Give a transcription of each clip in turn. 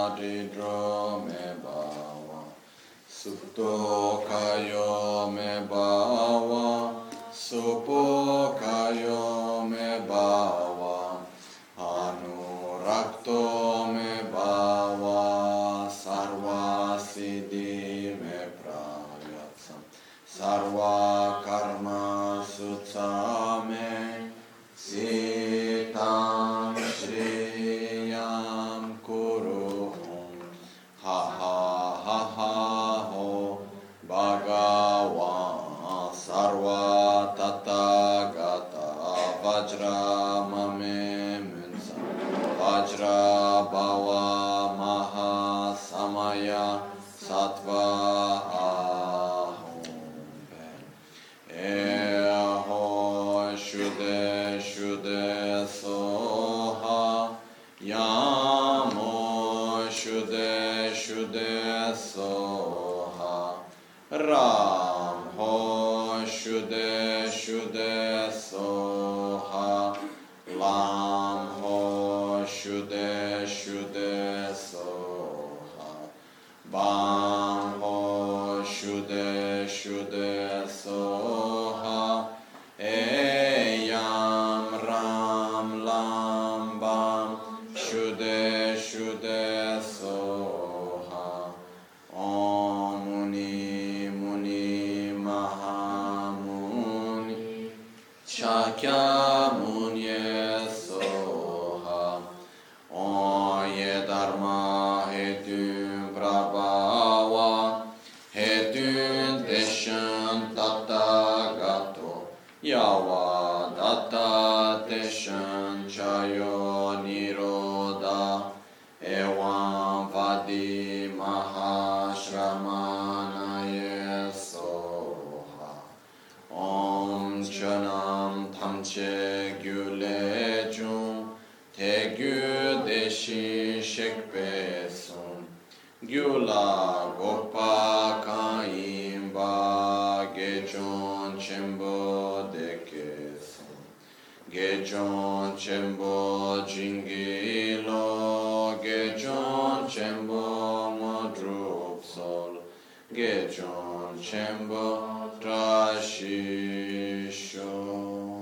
Adidro me bhava, Supto kayo me bhava, Supo kayo me bhava, Anurakto me bhava, Sarva siddhi me prayatsa, Sarva karma sutsame, Sitam Shriyam Kuru Ha ha ha ha ho Bhagavan Sarva Tathagata Vajra Mame Munsa Vajra Bhava Maha Samaya Sattva Ahom Eho Shuddhe Shuddhe Soha Yamo Shuddhe Shuddhe Soha Ram Ho Shuddhe Shuddhe Soha Lam Ho Shuddhe Shuddhe Soha Bam Ho Shuddhe Shuddhe Soha Eyam Ram Lam Bam Shuddhe Shuddhe Soha Om Muni Muni Maha Muni Shakya Munye Soha Om Ye Dharma Hetu Prabhava Hetu Teshan Tathagato Yava Datta Teshan Chayo Niroda Evam Vadi Mahashramanaya Soha Om Chanam Thamche Gyulechum Te Gyudeshi Shekpesum Gyula Gopa Kaimba Gechon Chembo Dekesum Gechon Chembo Jingilo Gechon Chembo Modrupsol Gechon Chembo Trashisho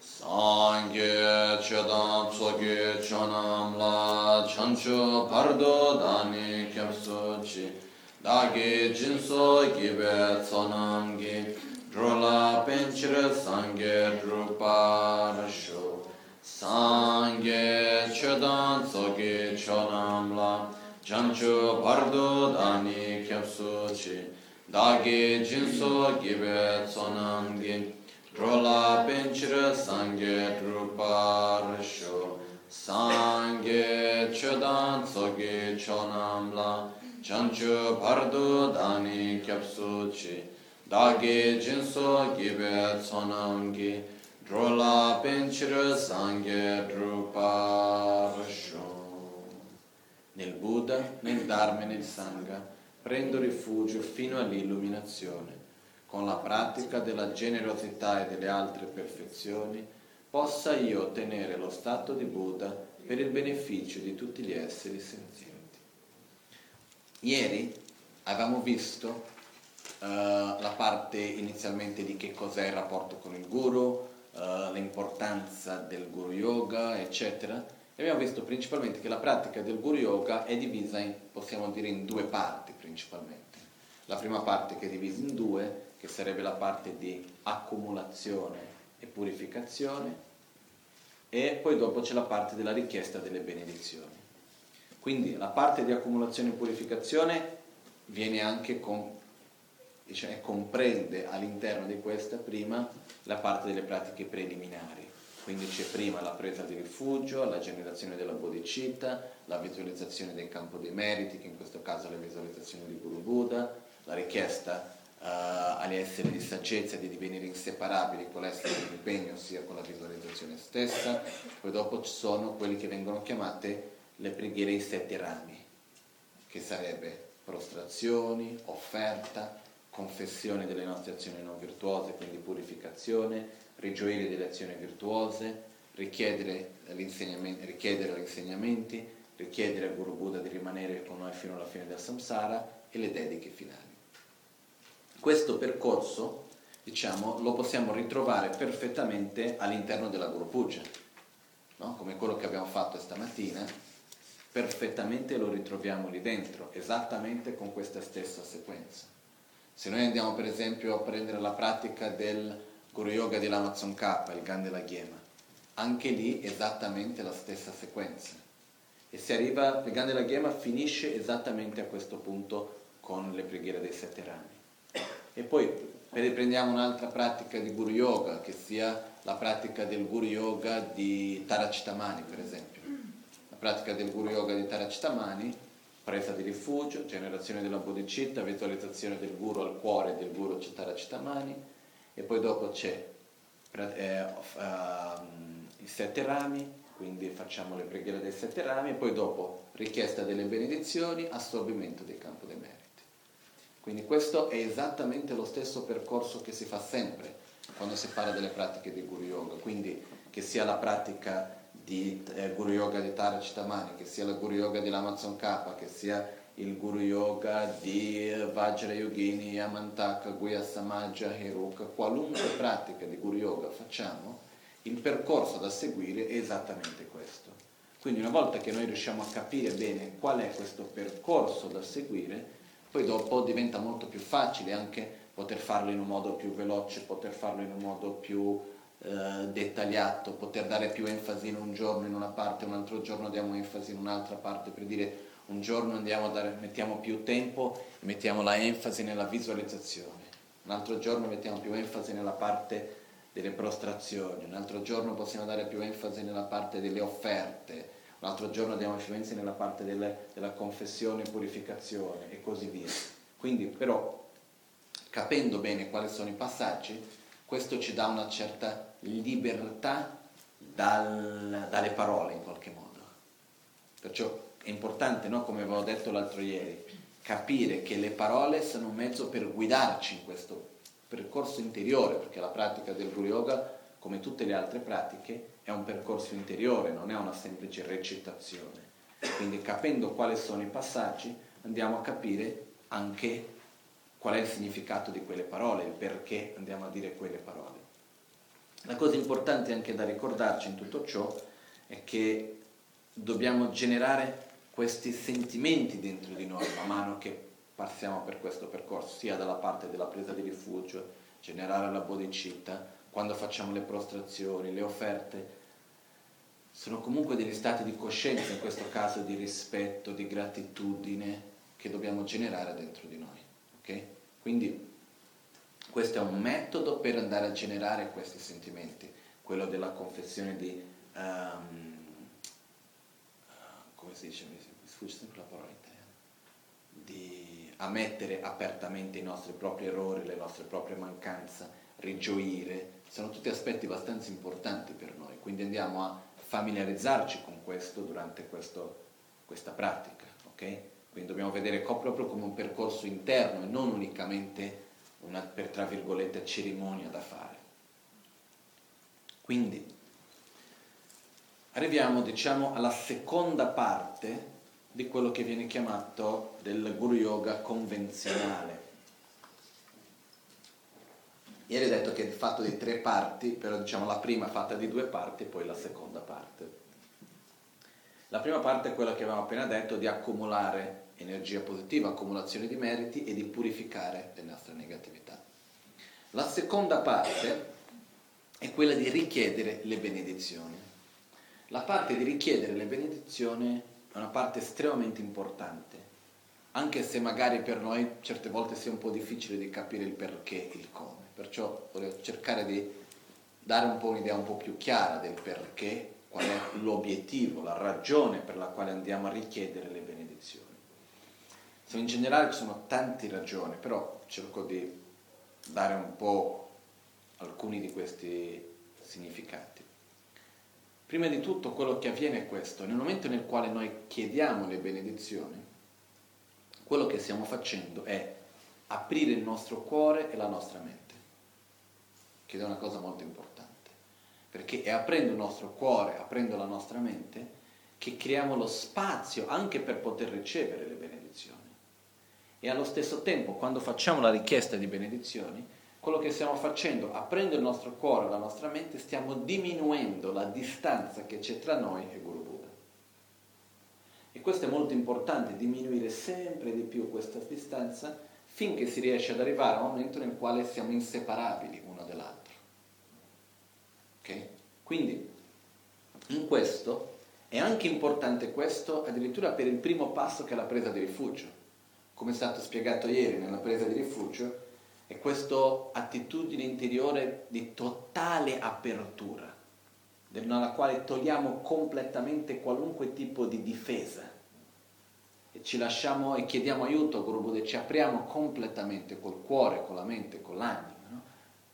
Sangye Chedam Soge Chonam La Chancho Pardo Dani Kemsuchi Dagi Jinso Gibe Sonamgi Drola Pinchra Sangye Druparasho Sangye Chodan Soge Chonamla Chancho Bardo Dani Kyapsuchi Dagi Jinso Gibe Sonamgi Drola Pinchra Sangye Druparasho Sangye Chodan Soge Chonamla Chancho Bardo Dani Kyapsuchi Dagi Jinso Gibe Sonamgi Drola Pinchra Sangye Druparasho. Nel Buddha, nel Dharma e nel Sangha prendo rifugio fino all'illuminazione. Con la pratica della generosità e delle altre perfezioni possa io ottenere lo stato di Buddha per il beneficio di tutti gli esseri senzienti. Ieri avevamo visto la parte inizialmente di che cos'è il rapporto con il guru, l'importanza del guru yoga, eccetera. E abbiamo visto principalmente che la pratica del guru yoga è divisa in, possiamo dire, in due parti principalmente. La prima parte che è divisa in due, che sarebbe la parte di accumulazione e purificazione, e poi dopo c'è la parte della richiesta delle benedizioni. Quindi la parte di accumulazione e purificazione viene anche con, cioè comprende all'interno di questa prima la parte delle pratiche preliminari, quindi c'è prima la presa di rifugio, la generazione della bodhicitta, la visualizzazione del campo dei meriti, che in questo caso è la visualizzazione di Guru Buddha, la richiesta agli esseri di saggezza di divenire inseparabili con l'essere di impegno, ossia con la visualizzazione stessa. Poi dopo ci sono quelli che vengono chiamate le preghiere in 7 rami, che sarebbe prostrazioni, offerta, confessione delle nostre azioni non virtuose, quindi purificazione, rigioire delle azioni virtuose, richiedere agli insegnamenti, richiedere a Guru Buddha di rimanere con noi fino alla fine del samsara e le dediche finali. Questo percorso, diciamo, lo possiamo ritrovare perfettamente all'interno della Guru Puja, no? Come quello che abbiamo fatto stamattina, perfettamente lo ritroviamo lì dentro, esattamente con questa stessa sequenza. Se noi andiamo per esempio a prendere la pratica del Guru Yoga di Lama Tsongkhapa, il Gandela Gyema, anche lì esattamente la stessa sequenza. E si arriva, il Gandela Gyema finisce esattamente a questo punto con le preghiere dei sette rami. E poi prendiamo un'altra pratica di Guru Yoga, che sia la pratica del Guru Yoga di Taracitamani, per esempio. La pratica del Guru Yoga di Taracitamani, presa di rifugio, generazione della bodhicitta, visualizzazione del Guru al cuore del Guru Taracitamani, e poi dopo c'è i sette rami, quindi facciamo le preghiere dei sette rami, e poi dopo richiesta delle benedizioni, assorbimento del campo dei meriti. Quindi questo è esattamente lo stesso percorso che si fa sempre quando si parla delle pratiche di Guru Yoga, quindi che sia la pratica di Guru Yoga di Taracitamani, che sia la Guru Yoga di Lama Tsongkhapa, che sia il Guru Yoga di Vajrayogini, Yamantaka, Guhya Samaja, Heruka, qualunque pratica di Guru Yoga facciamo, il percorso da seguire è esattamente questo. Quindi una volta che noi riusciamo a capire bene qual è questo percorso da seguire, poi dopo diventa molto più facile anche poter farlo in un modo più veloce, poter farlo in un modo più dettagliato, poter dare più enfasi in un giorno in una parte, un altro giorno diamo enfasi in un'altra parte, per dire un giorno andiamo a dare, mettiamo più tempo, mettiamo la enfasi nella visualizzazione, un altro giorno mettiamo più enfasi nella parte delle prostrazioni, un altro giorno possiamo dare più enfasi nella parte delle offerte, un altro giorno diamo enfasi nella parte della confessione e purificazione e così via. Quindi però, capendo bene quali sono i passaggi, questo ci dà una certa libertà dalle parole in qualche modo. Perciò è importante, no? Come avevo detto l'altro ieri, capire che le parole sono un mezzo per guidarci in questo percorso interiore, perché la pratica del Guru Yoga, come tutte le altre pratiche, è un percorso interiore, non è una semplice recitazione. Quindi capendo quali sono i passaggi andiamo a capire anche qual è il significato di quelle parole, il perché andiamo a dire quelle parole. La cosa importante anche da ricordarci in tutto ciò è che dobbiamo generare questi sentimenti dentro di noi man mano che passiamo per questo percorso, sia dalla parte della presa di rifugio, generare la bodhicitta, quando facciamo le prostrazioni, le offerte, sono comunque degli stati di coscienza, in questo caso di rispetto, di gratitudine, che dobbiamo generare dentro di noi. Okay? Quindi questo è un metodo per andare a generare questi sentimenti, quello della confessione di... come si dice? Mi sfugge sempre la parola in italiano. Di ammettere apertamente i nostri propri errori, le nostre proprie mancanze, rigioire, sono tutti aspetti abbastanza importanti per noi, quindi andiamo a familiarizzarci con questo durante questa pratica, ok? Quindi dobbiamo vedere proprio come un percorso interno e non unicamente una, per tra virgolette, cerimonia da fare. Quindi arriviamo, diciamo, alla seconda parte di quello che viene chiamato del Guru Yoga convenzionale. Ieri ho detto che è fatto di tre parti, però diciamo la prima fatta di due parti e poi la seconda parte. La prima parte è quella che avevamo appena detto, di accumulare energia positiva, accumulazione di meriti e di purificare le nostre negatività. La seconda parte è quella di richiedere le benedizioni. La parte di richiedere le benedizioni è una parte estremamente importante, anche se magari per noi certe volte sia un po' difficile di capire il perché e il come. Perciò volevo cercare di dare un po' un'idea un po' più chiara del perché, qual è l'obiettivo, la ragione per la quale andiamo a richiedere le benedizioni. In generale ci sono tante ragioni, però cerco di dare un po' alcuni di questi significati. Prima di tutto quello che avviene è questo: nel momento nel quale noi chiediamo le benedizioni, quello che stiamo facendo è aprire il nostro cuore e la nostra mente, che è una cosa molto importante, perché è aprendo il nostro cuore, aprendo la nostra mente, che creiamo lo spazio anche per poter ricevere le benedizioni. E allo stesso tempo, quando facciamo la richiesta di benedizioni, quello che stiamo facendo, aprendo il nostro cuore, la nostra mente, stiamo diminuendo la distanza che c'è tra noi e Guru Buddha. E questo è molto importante, diminuire sempre di più questa distanza finché si riesce ad arrivare a un momento nel quale siamo inseparabili uno dall'altro. Ok? Quindi, in questo, è anche importante questo addirittura per il primo passo che è la presa di rifugio. Come è stato spiegato ieri nella presa di rifugio, è questa attitudine interiore di totale apertura, nella quale togliamo completamente qualunque tipo di difesa e ci lasciamo e chiediamo aiuto a Guru Buddha, ci apriamo completamente col cuore, con la mente, con l'anima, no?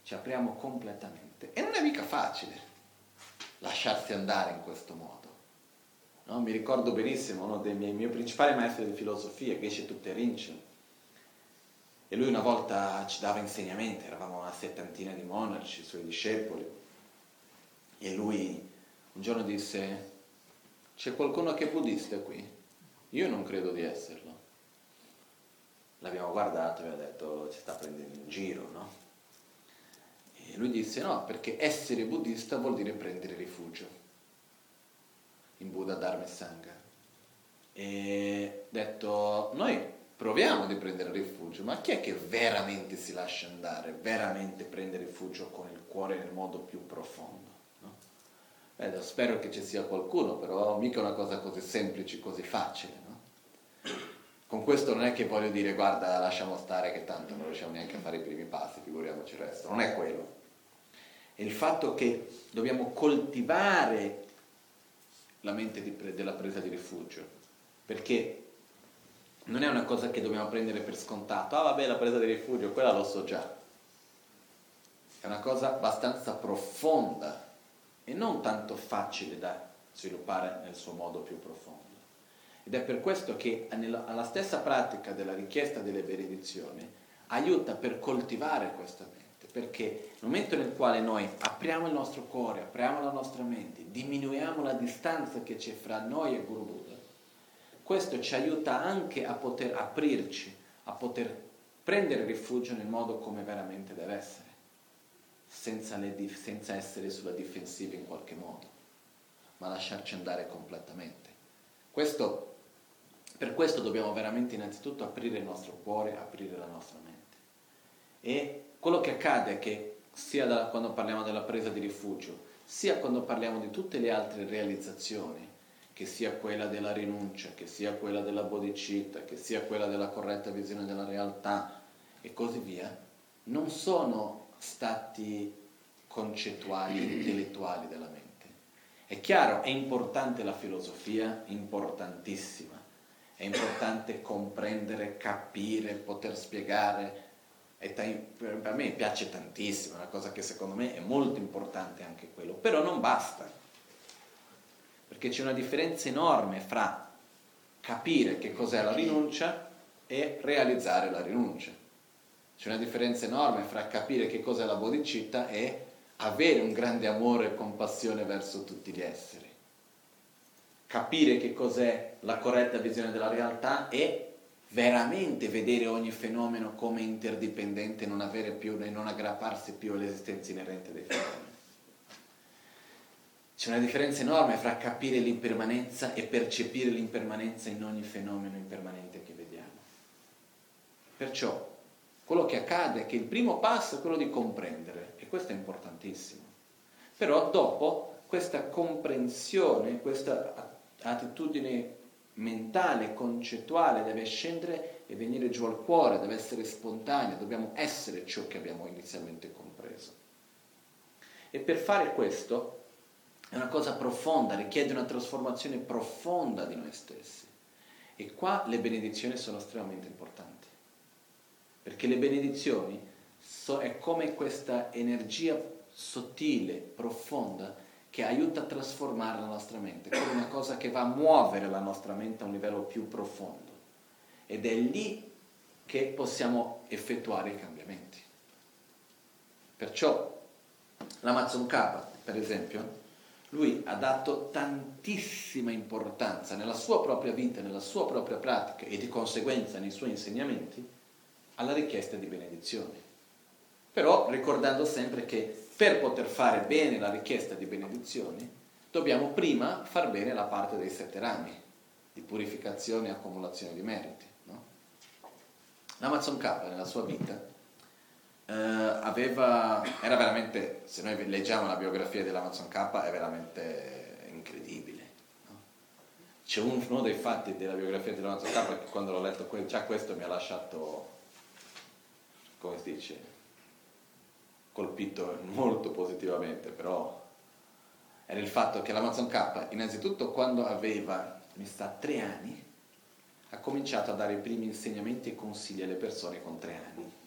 Ci apriamo completamente. E non è mica facile lasciarsi andare in questo modo. No, mi ricordo benissimo uno dei miei principali maestri di filosofia, Geshe Thupten Rinchen, e lui una volta ci dava insegnamenti, eravamo una settantina di monaci, i suoi discepoli, e lui un giorno disse: c'è qualcuno che è buddista qui? Io non credo di esserlo. L'abbiamo guardato e abbiamo detto: ci sta prendendo in giro, no? E lui disse: no, perché essere buddista vuol dire prendere rifugio in Buddha, Dharma e Sangha. E detto: noi proviamo di prendere rifugio, ma chi è che veramente si lascia andare, veramente prende rifugio con il cuore nel modo più profondo, no? Beh, spero che ci sia qualcuno, però mica una cosa così semplice, così facile, no? Con questo non è che voglio dire: guarda, lasciamo stare che tanto non riusciamo neanche a fare i primi passi, figuriamoci il resto. Non è quello. È il fatto che dobbiamo coltivare la mente della presa di rifugio, perché non è una cosa che dobbiamo prendere per scontato. Ah, vabbè, la presa di rifugio, quella lo so già. È una cosa abbastanza profonda e non tanto facile da sviluppare nel suo modo più profondo. Ed è per questo che alla stessa pratica della richiesta delle benedizioni aiuta per coltivare questa mente, perché nel momento nel quale noi apriamo il nostro cuore, apriamo la nostra mente, diminuiamo la distanza che c'è fra noi e Guru Buddha, questo ci aiuta anche a poter aprirci, a poter prendere rifugio nel modo come veramente deve essere, senza essere sulla difensiva in qualche modo, ma lasciarci andare completamente. Per questo dobbiamo veramente innanzitutto aprire il nostro cuore, aprire la nostra mente. E quello che accade è che sia quando parliamo della presa di rifugio, sia quando parliamo di tutte le altre realizzazioni, che sia quella della rinuncia, che sia quella della bodhicitta, che sia quella della corretta visione della realtà e così via, non sono stati concettuali, intellettuali della mente. È chiaro, è importante la filosofia, importantissima. È importante comprendere, capire, poter spiegare. E per me piace tantissimo, è una cosa che secondo me è molto importante anche quello, però non basta, perché c'è una differenza enorme fra capire che cos'è la rinuncia e realizzare la rinuncia. C'è una differenza enorme fra capire che cos'è la bodhicitta e avere un grande amore e compassione verso tutti gli esseri. Capire che cos'è la corretta visione della realtà e veramente vedere ogni fenomeno come interdipendente, non avere più e non aggrapparsi più all'esistenza inerente dei fenomeni. C'è una differenza enorme fra capire l'impermanenza e percepire l'impermanenza in ogni fenomeno impermanente che vediamo. Perciò quello che accade è che il primo passo è quello di comprendere, e questo è importantissimo. Però dopo questa comprensione, questa attitudine mentale, concettuale deve scendere e venire giù al cuore, deve essere spontanea, dobbiamo essere ciò che abbiamo inizialmente compreso. E per fare questo è una cosa profonda, richiede una trasformazione profonda di noi stessi. E qua le benedizioni sono estremamente importanti, perché le benedizioni è come questa energia sottile, profonda, che aiuta a trasformare la nostra mente, come una cosa che va a muovere la nostra mente a un livello più profondo. Ed è lì che possiamo effettuare i cambiamenti. Perciò l'Amazon K, per esempio, lui ha dato tantissima importanza nella sua propria vita, nella sua propria pratica e di conseguenza nei suoi insegnamenti alla richiesta di benedizione. Però ricordando sempre che per poter fare bene la richiesta di benedizione dobbiamo prima far bene la parte dei 7 rami di purificazione e accumulazione di meriti, no? L'Amazon K nella sua vita era veramente, se noi leggiamo la biografia dell'Amazon K è veramente incredibile, no? C'è uno dei fatti della biografia dell'Amazon K che quando l'ho letto già questo mi ha lasciato, come si dice, colpito molto positivamente. Però era il fatto che l'Amazon K innanzitutto quando aveva, mi sta, 3 anni ha cominciato a dare i primi insegnamenti e consigli alle persone con 3 anni.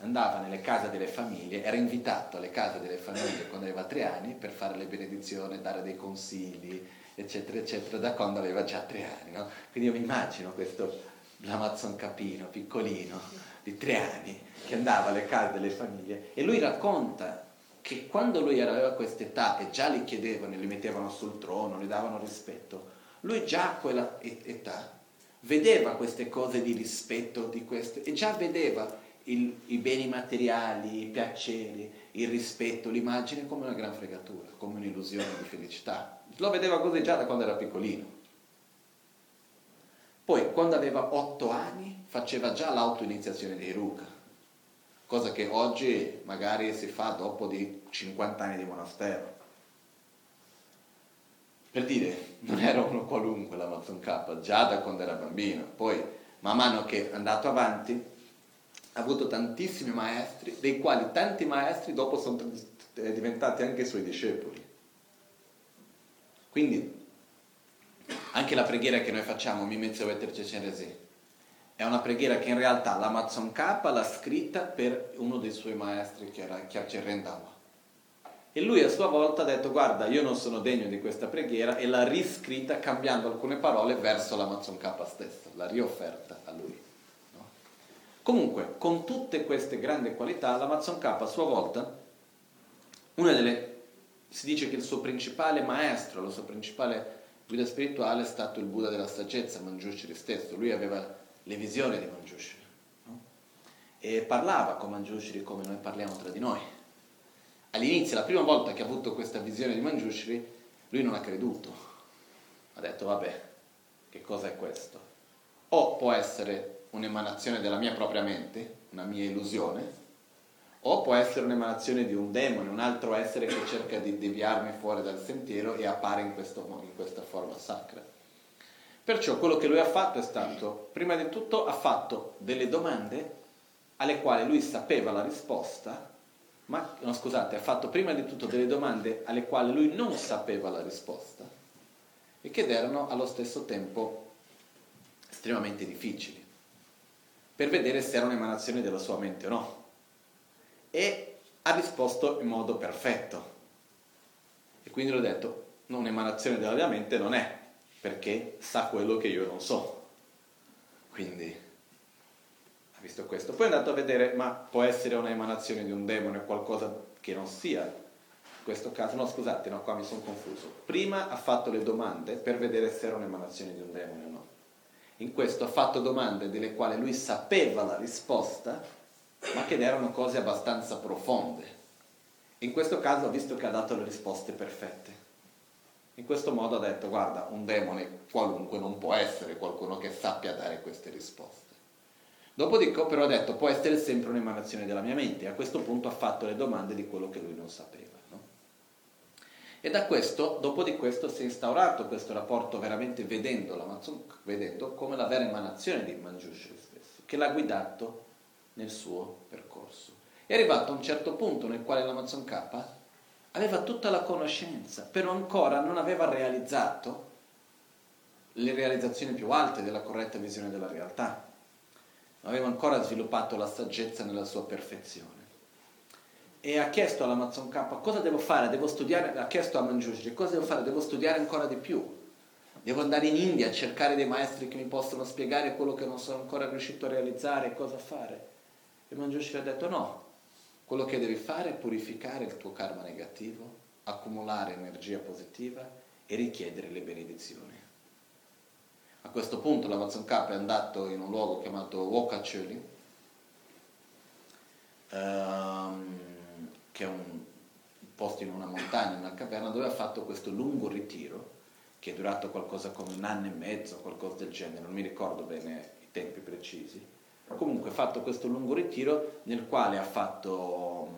Andava nelle case delle famiglie, era invitato alle case delle famiglie quando aveva 3 anni per fare le benedizioni, dare dei consigli, eccetera, eccetera, da quando aveva già 3 anni, no? Quindi io mi immagino questo l'Amazon Capino, piccolino, di 3 anni, che andava alle case delle famiglie, e lui racconta che quando lui aveva questa età e già li chiedevano, li mettevano sul trono, gli davano rispetto, lui già a quella età vedeva queste cose di rispetto, di queste, e già vedeva i beni materiali, i piaceri, il rispetto, l'immagine come una gran fregatura, come un'illusione di felicità. Lo vedeva così già da quando era piccolino. Poi, quando aveva 8 anni, faceva già l'autoiniziazione di Ruka, cosa che oggi magari si fa dopo di 50 anni di monastero. Per dire, non era uno qualunque l'Amazon K, già da quando era bambino. Poi, man mano che è andato avanti, ha avuto tantissimi maestri, dei quali tanti maestri dopo sono diventati anche i suoi discepoli. Quindi, anche la preghiera che noi facciamo, è una preghiera che in realtà l'Amazon K l'ha scritta per uno dei suoi maestri che era Kyabje Rendawa. E lui a sua volta ha detto: guarda, io non sono degno di questa preghiera, e l'ha riscritta cambiando alcune parole verso l'Amazon K stessa, l'ha riofferta a lui, no? Comunque, con tutte queste grandi qualità, l'Amazon K a sua volta, si dice che il suo principale maestro, la sua principale guida spirituale è stato il Buddha della saggezza, Manjushri stesso. Lui aveva le visioni di Manjushri, no? E parlava con Manjushri come noi parliamo tra di noi. All'inizio, la prima volta che ha avuto questa visione di Manjushri, lui non ha creduto, ha detto: vabbè, che cosa è questo? O può essere un'emanazione della mia propria mente, una mia illusione, o può essere un'emanazione di un demone, un altro essere che cerca di deviarmi fuori dal sentiero e appare in questo modo, in questa forma sacra. Perciò quello che lui ha fatto è stato, prima di tutto ha fatto delle domande alle quali lui sapeva la risposta, ha fatto prima di tutto delle domande alle quali lui non sapeva la risposta e che erano allo stesso tempo estremamente difficili, per vedere se era un'emanazione della sua mente o no. E ha risposto in modo perfetto, e quindi l'ho detto: un'emanazione della mia mente non è, perché sa quello che io non so. Quindi ha visto questo, poi è andato a vedere: ma può essere un'emanazione di un demone, qualcosa che non sia in questo caso, qua mi sono confuso. Prima ha fatto le domande per vedere se era un'emanazione di un demone o no. In questo ha fatto domande delle quali lui sapeva la risposta, ma che erano cose abbastanza profonde. In questo caso ho visto che ha dato le risposte perfette. In questo modo ha detto: guarda, un demone qualunque non può essere qualcuno che sappia dare queste risposte. Dopodiché però ha detto: può essere sempre un'emanazione della mia mente, e a questo punto ha fatto le domande di quello che lui non sapeva, no? E da questo, dopo di questo, si è instaurato questo rapporto, veramente vedendo come la vera emanazione di Manjushri stesso, che l'ha guidato nel suo percorso. È arrivato a un certo punto nel quale l'Amazon K aveva tutta la conoscenza, però ancora non aveva realizzato le realizzazioni più alte della corretta visione della realtà. Non aveva ancora sviluppato la saggezza nella sua perfezione. E ha chiesto all'Amazon K: cosa devo fare? Devo studiare? Ha chiesto a Manjushri: cosa devo fare? Devo studiare ancora di più. Devo andare in India a cercare dei maestri che mi possano spiegare quello che non sono ancora riuscito a realizzare, cosa fare? E Manjushri ha detto: no, quello che devi fare è purificare il tuo karma negativo, accumulare energia positiva e richiedere le benedizioni. A questo punto l'Amazon K è andato in un luogo chiamato Wokacholi, che è un posto in una montagna, in una caverna, dove ha fatto questo lungo ritiro che è durato qualcosa come 1 anno e mezzo, qualcosa del genere, non mi ricordo bene i tempi precisi. Comunque ha fatto questo lungo ritiro nel quale ha fatto,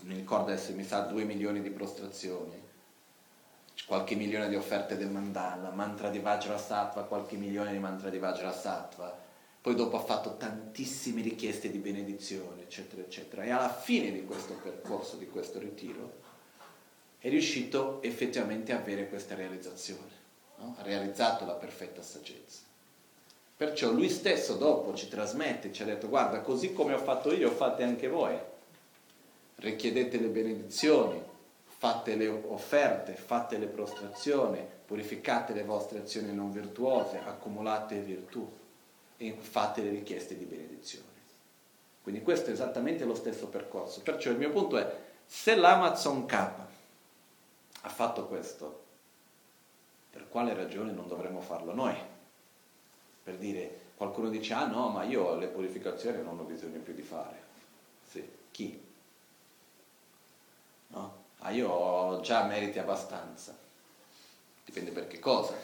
mi ricordo adesso, mi sa 2 milioni di prostrazioni, qualche milione di offerte del mandala, mantra di Vajrasattva, qualche milione di mantra di Vajrasattva, poi dopo ha fatto tantissime richieste di benedizione, eccetera, eccetera, e alla fine di questo percorso, di questo ritiro, è riuscito effettivamente a avere questa realizzazione, no? Ha realizzato la perfetta saggezza. Perciò lui stesso dopo ci trasmette, ci ha detto: guarda, così come ho fatto io, fate anche voi, richiedete le benedizioni, fate le offerte, fate le prostrazioni, purificate le vostre azioni non virtuose, accumulate virtù e fate le richieste di benedizione. Quindi questo è esattamente lo stesso percorso. Perciò il mio punto è, se l'Amazon K ha fatto questo, per quale ragione non dovremmo farlo noi? Per dire, qualcuno dice: ah no, ma io le purificazioni non ho bisogno più di fare. Sì, chi? No? Ah, io ho già meriti abbastanza. Dipende per che cosa.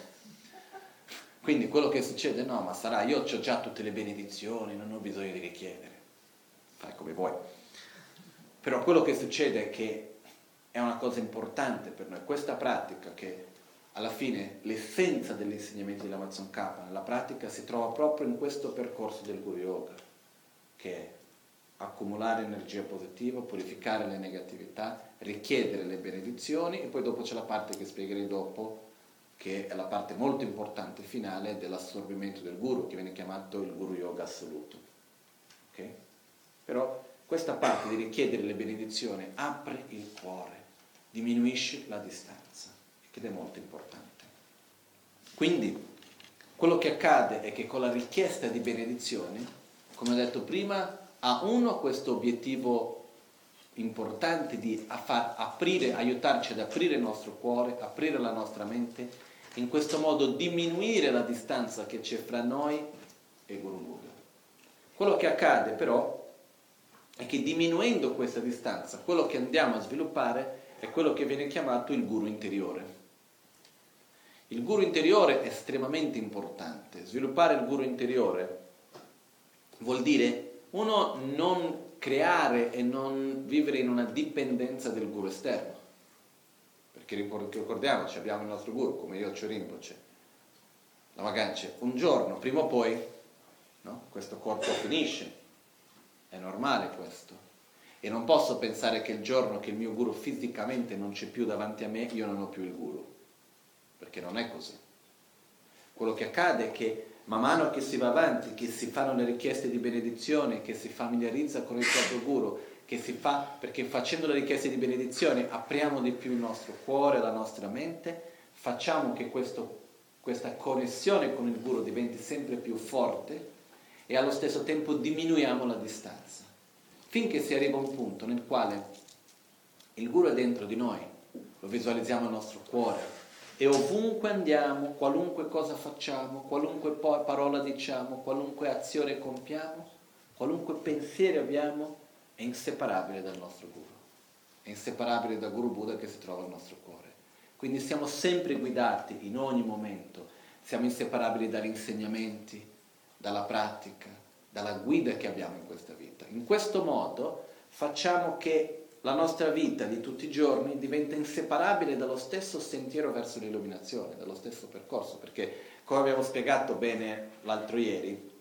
Quindi quello che succede, no, ma sarà, io ho già tutte le benedizioni, non ho bisogno di richiedere. Fai come vuoi. Però quello che succede è che è una cosa importante per noi, questa pratica, che alla fine l'essenza degli insegnamenti dell'Amazon K nella pratica si trova proprio in questo percorso del Guru Yoga, che è accumulare energia positiva, purificare le negatività, richiedere le benedizioni, e poi dopo c'è la parte che spiegherei dopo, che è la parte molto importante finale dell'assorbimento del Guru, che viene chiamato il Guru Yoga assoluto. Ok? Però questa parte di richiedere le benedizioni apre il cuore, diminuisce la distanza, ed è molto importante. Quindi quello che accade è che con la richiesta di benedizioni, come ho detto prima, ha uno questo obiettivo importante di far aprire, aiutarci ad aprire il nostro cuore, aprire la nostra mente, in questo modo diminuire la distanza che c'è fra noi e Guru Buddha. Quello che accade però è che diminuendo questa distanza, quello che andiamo a sviluppare è quello che viene chiamato il guru interiore. Il guru interiore è estremamente importante. Sviluppare il guru interiore vuol dire, uno, non creare e non vivere in una dipendenza del guru esterno. Perché ricordiamoci, abbiamo il nostro guru, come Ryocho Rinpoche, la Magancia. Un giorno, prima o poi, no? Questo corpo finisce. È normale questo. E non posso pensare che il giorno che il mio guru fisicamente non c'è più davanti a me, io non ho più il guru, perché non è così. Quello che accade è che man mano che si va avanti, che si fanno le richieste di benedizione, che si familiarizza con il proprio guru, che si fa, perché facendo le richieste di benedizione apriamo di più il nostro cuore, la nostra mente, facciamo che questa connessione con il guru diventi sempre più forte e allo stesso tempo diminuiamo la distanza. Finché si arriva a un punto nel quale il guru è dentro di noi, lo visualizziamo nel nostro cuore e ovunque andiamo, qualunque cosa facciamo, qualunque parola diciamo, qualunque azione compiamo, qualunque pensiero abbiamo, è inseparabile dal nostro guru, è inseparabile dal Guru Buddha che si trova nel nostro cuore. Quindi siamo sempre guidati in ogni momento, siamo inseparabili dagli insegnamenti, dalla pratica, dalla guida che abbiamo in questa vita. In questo modo facciamo che la nostra vita di tutti i giorni diventa inseparabile dallo stesso sentiero verso l'illuminazione, dallo stesso percorso, perché come abbiamo spiegato bene l'altro ieri,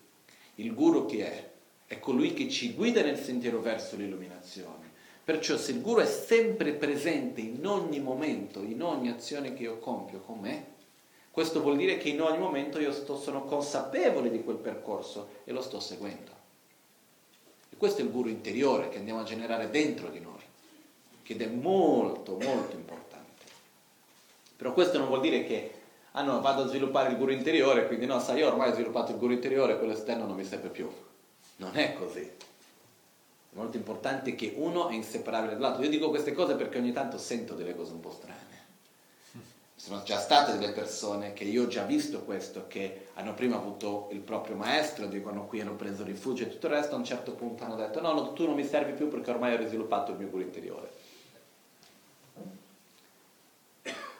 il guru chi è? È colui che ci guida nel sentiero verso l'illuminazione. Perciò se il guru è sempre presente in ogni momento, in ogni azione che io compio con me, questo vuol dire che in ogni momento io sono consapevole di quel percorso e lo sto seguendo. E questo è il guru interiore che andiamo a generare dentro di noi, che è molto, molto importante. Però questo non vuol dire che, ah no, vado a sviluppare il guru interiore, quindi no, sai, io ormai ho sviluppato il guru interiore, quello esterno non mi serve più. Non è così. È molto importante che uno è inseparabile dall'altro. Io dico queste cose perché ogni tanto sento delle cose un po' strane. Sono già state delle persone che io ho già visto questo, che hanno prima avuto il proprio maestro, dicono qui hanno preso rifugio e tutto il resto, a un certo punto hanno detto no, tu non mi servi più perché ormai ho sviluppato il mio guru interiore.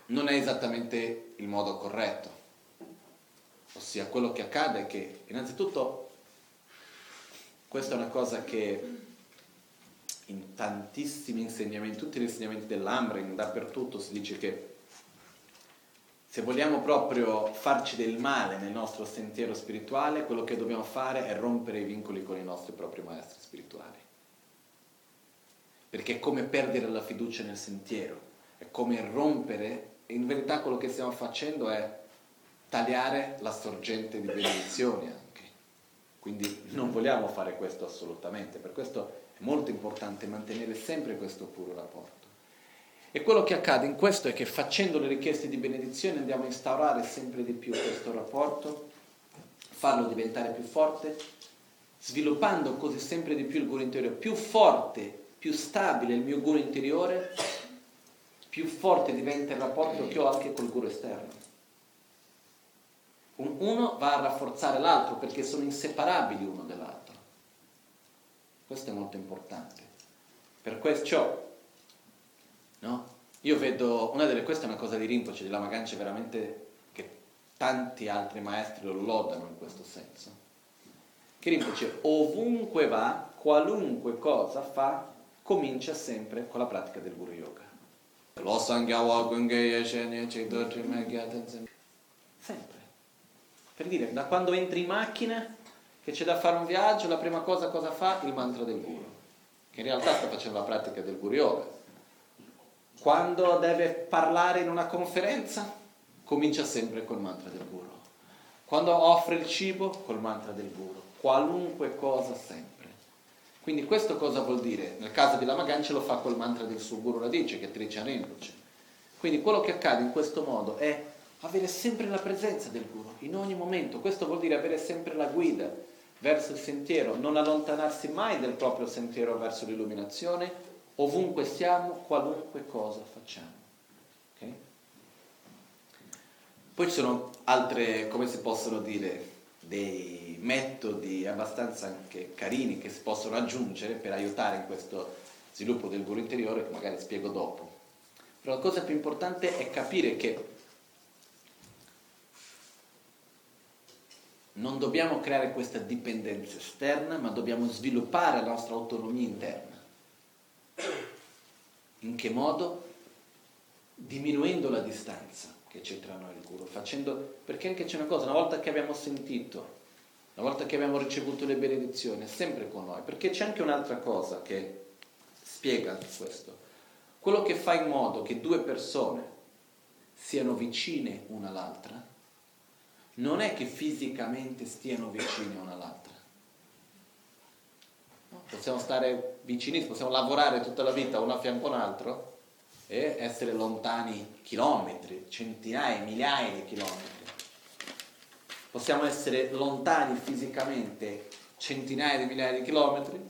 Non è esattamente il modo corretto, ossia quello che accade è che innanzitutto questa è una cosa che in tantissimi insegnamenti, tutti gli insegnamenti dell'Amren, dappertutto si dice che se vogliamo proprio farci del male nel nostro sentiero spirituale, quello che dobbiamo fare è rompere i vincoli con i nostri propri maestri spirituali. Perché è come perdere la fiducia nel sentiero, è come rompere, in verità quello che stiamo facendo è tagliare la sorgente di benedizioni anche. Quindi non vogliamo fare questo assolutamente, per questo è molto importante mantenere sempre questo puro rapporto. E quello che accade in questo è che facendo le richieste di benedizione andiamo a instaurare sempre di più questo rapporto, farlo diventare più forte, sviluppando così sempre di più il guru interiore. Più forte, più stabile il mio guru interiore, più forte diventa il rapporto che ho anche col guru esterno. Uno va a rafforzare l'altro perché sono inseparabili uno dall'altro. Questo è molto importante. Per questo, no? Io vedo questa è una cosa di Rinpoche, di Lama Ganche, veramente che tanti altri maestri lo lodano in questo senso, che Rinpoche ovunque va, qualunque cosa fa, comincia sempre con la pratica del Guru Yoga, sempre, per dire, da quando entri in macchina che c'è da fare un viaggio, la prima cosa fa? Il mantra del Guru, che in realtà sta facendo la pratica del Guru Yoga. Quando deve parlare in una conferenza, comincia sempre col mantra del Guru. Quando offre il cibo, col mantra del Guru. Qualunque cosa sempre. Quindi questo cosa vuol dire? Nel caso di Lama Ganche lo fa col mantra del suo Guru Radice, che è Trichan Rinpoche. Quindi quello che accade in questo modo è avere sempre la presenza del Guru, in ogni momento. Questo vuol dire avere sempre la guida verso il sentiero, non allontanarsi mai dal proprio sentiero verso l'illuminazione, ovunque siamo, qualunque cosa facciamo, okay? Poi ci sono altre, come si possono dire, dei metodi abbastanza anche carini che si possono aggiungere per aiutare in questo sviluppo del guru interiore, che magari spiego dopo. Però la cosa più importante è capire che non dobbiamo creare questa dipendenza esterna, ma dobbiamo sviluppare la nostra autonomia interna. In che modo? Diminuendo la distanza che c'è tra noi e il Guru, perché anche c'è una cosa, una volta che abbiamo sentito, una volta che abbiamo ricevuto le benedizioni, è sempre con noi, perché c'è anche un'altra cosa che spiega questo. Quello che fa in modo che due persone siano vicine una all'altra non è che fisicamente stiano vicine una all'altra. Possiamo stare vicini, possiamo lavorare tutta la vita uno a fianco all'altro e essere lontani chilometri, centinaia, migliaia di chilometri. Possiamo essere lontani fisicamente centinaia di migliaia di chilometri,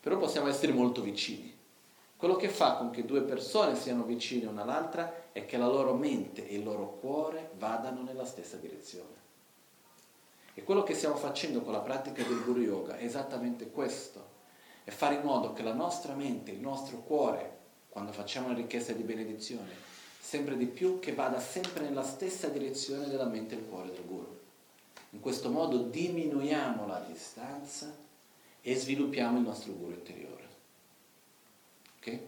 però possiamo essere molto vicini. Quello che fa con che due persone siano vicine una all'altra è che la loro mente e il loro cuore vadano nella stessa direzione. E quello che stiamo facendo con la pratica del Guru Yoga è esattamente questo, è fare in modo che la nostra mente, il nostro cuore, quando facciamo una richiesta di benedizione, sempre di più che vada sempre nella stessa direzione della mente e del cuore del Guru. In questo modo diminuiamo la distanza e sviluppiamo il nostro Guru interiore. Ok?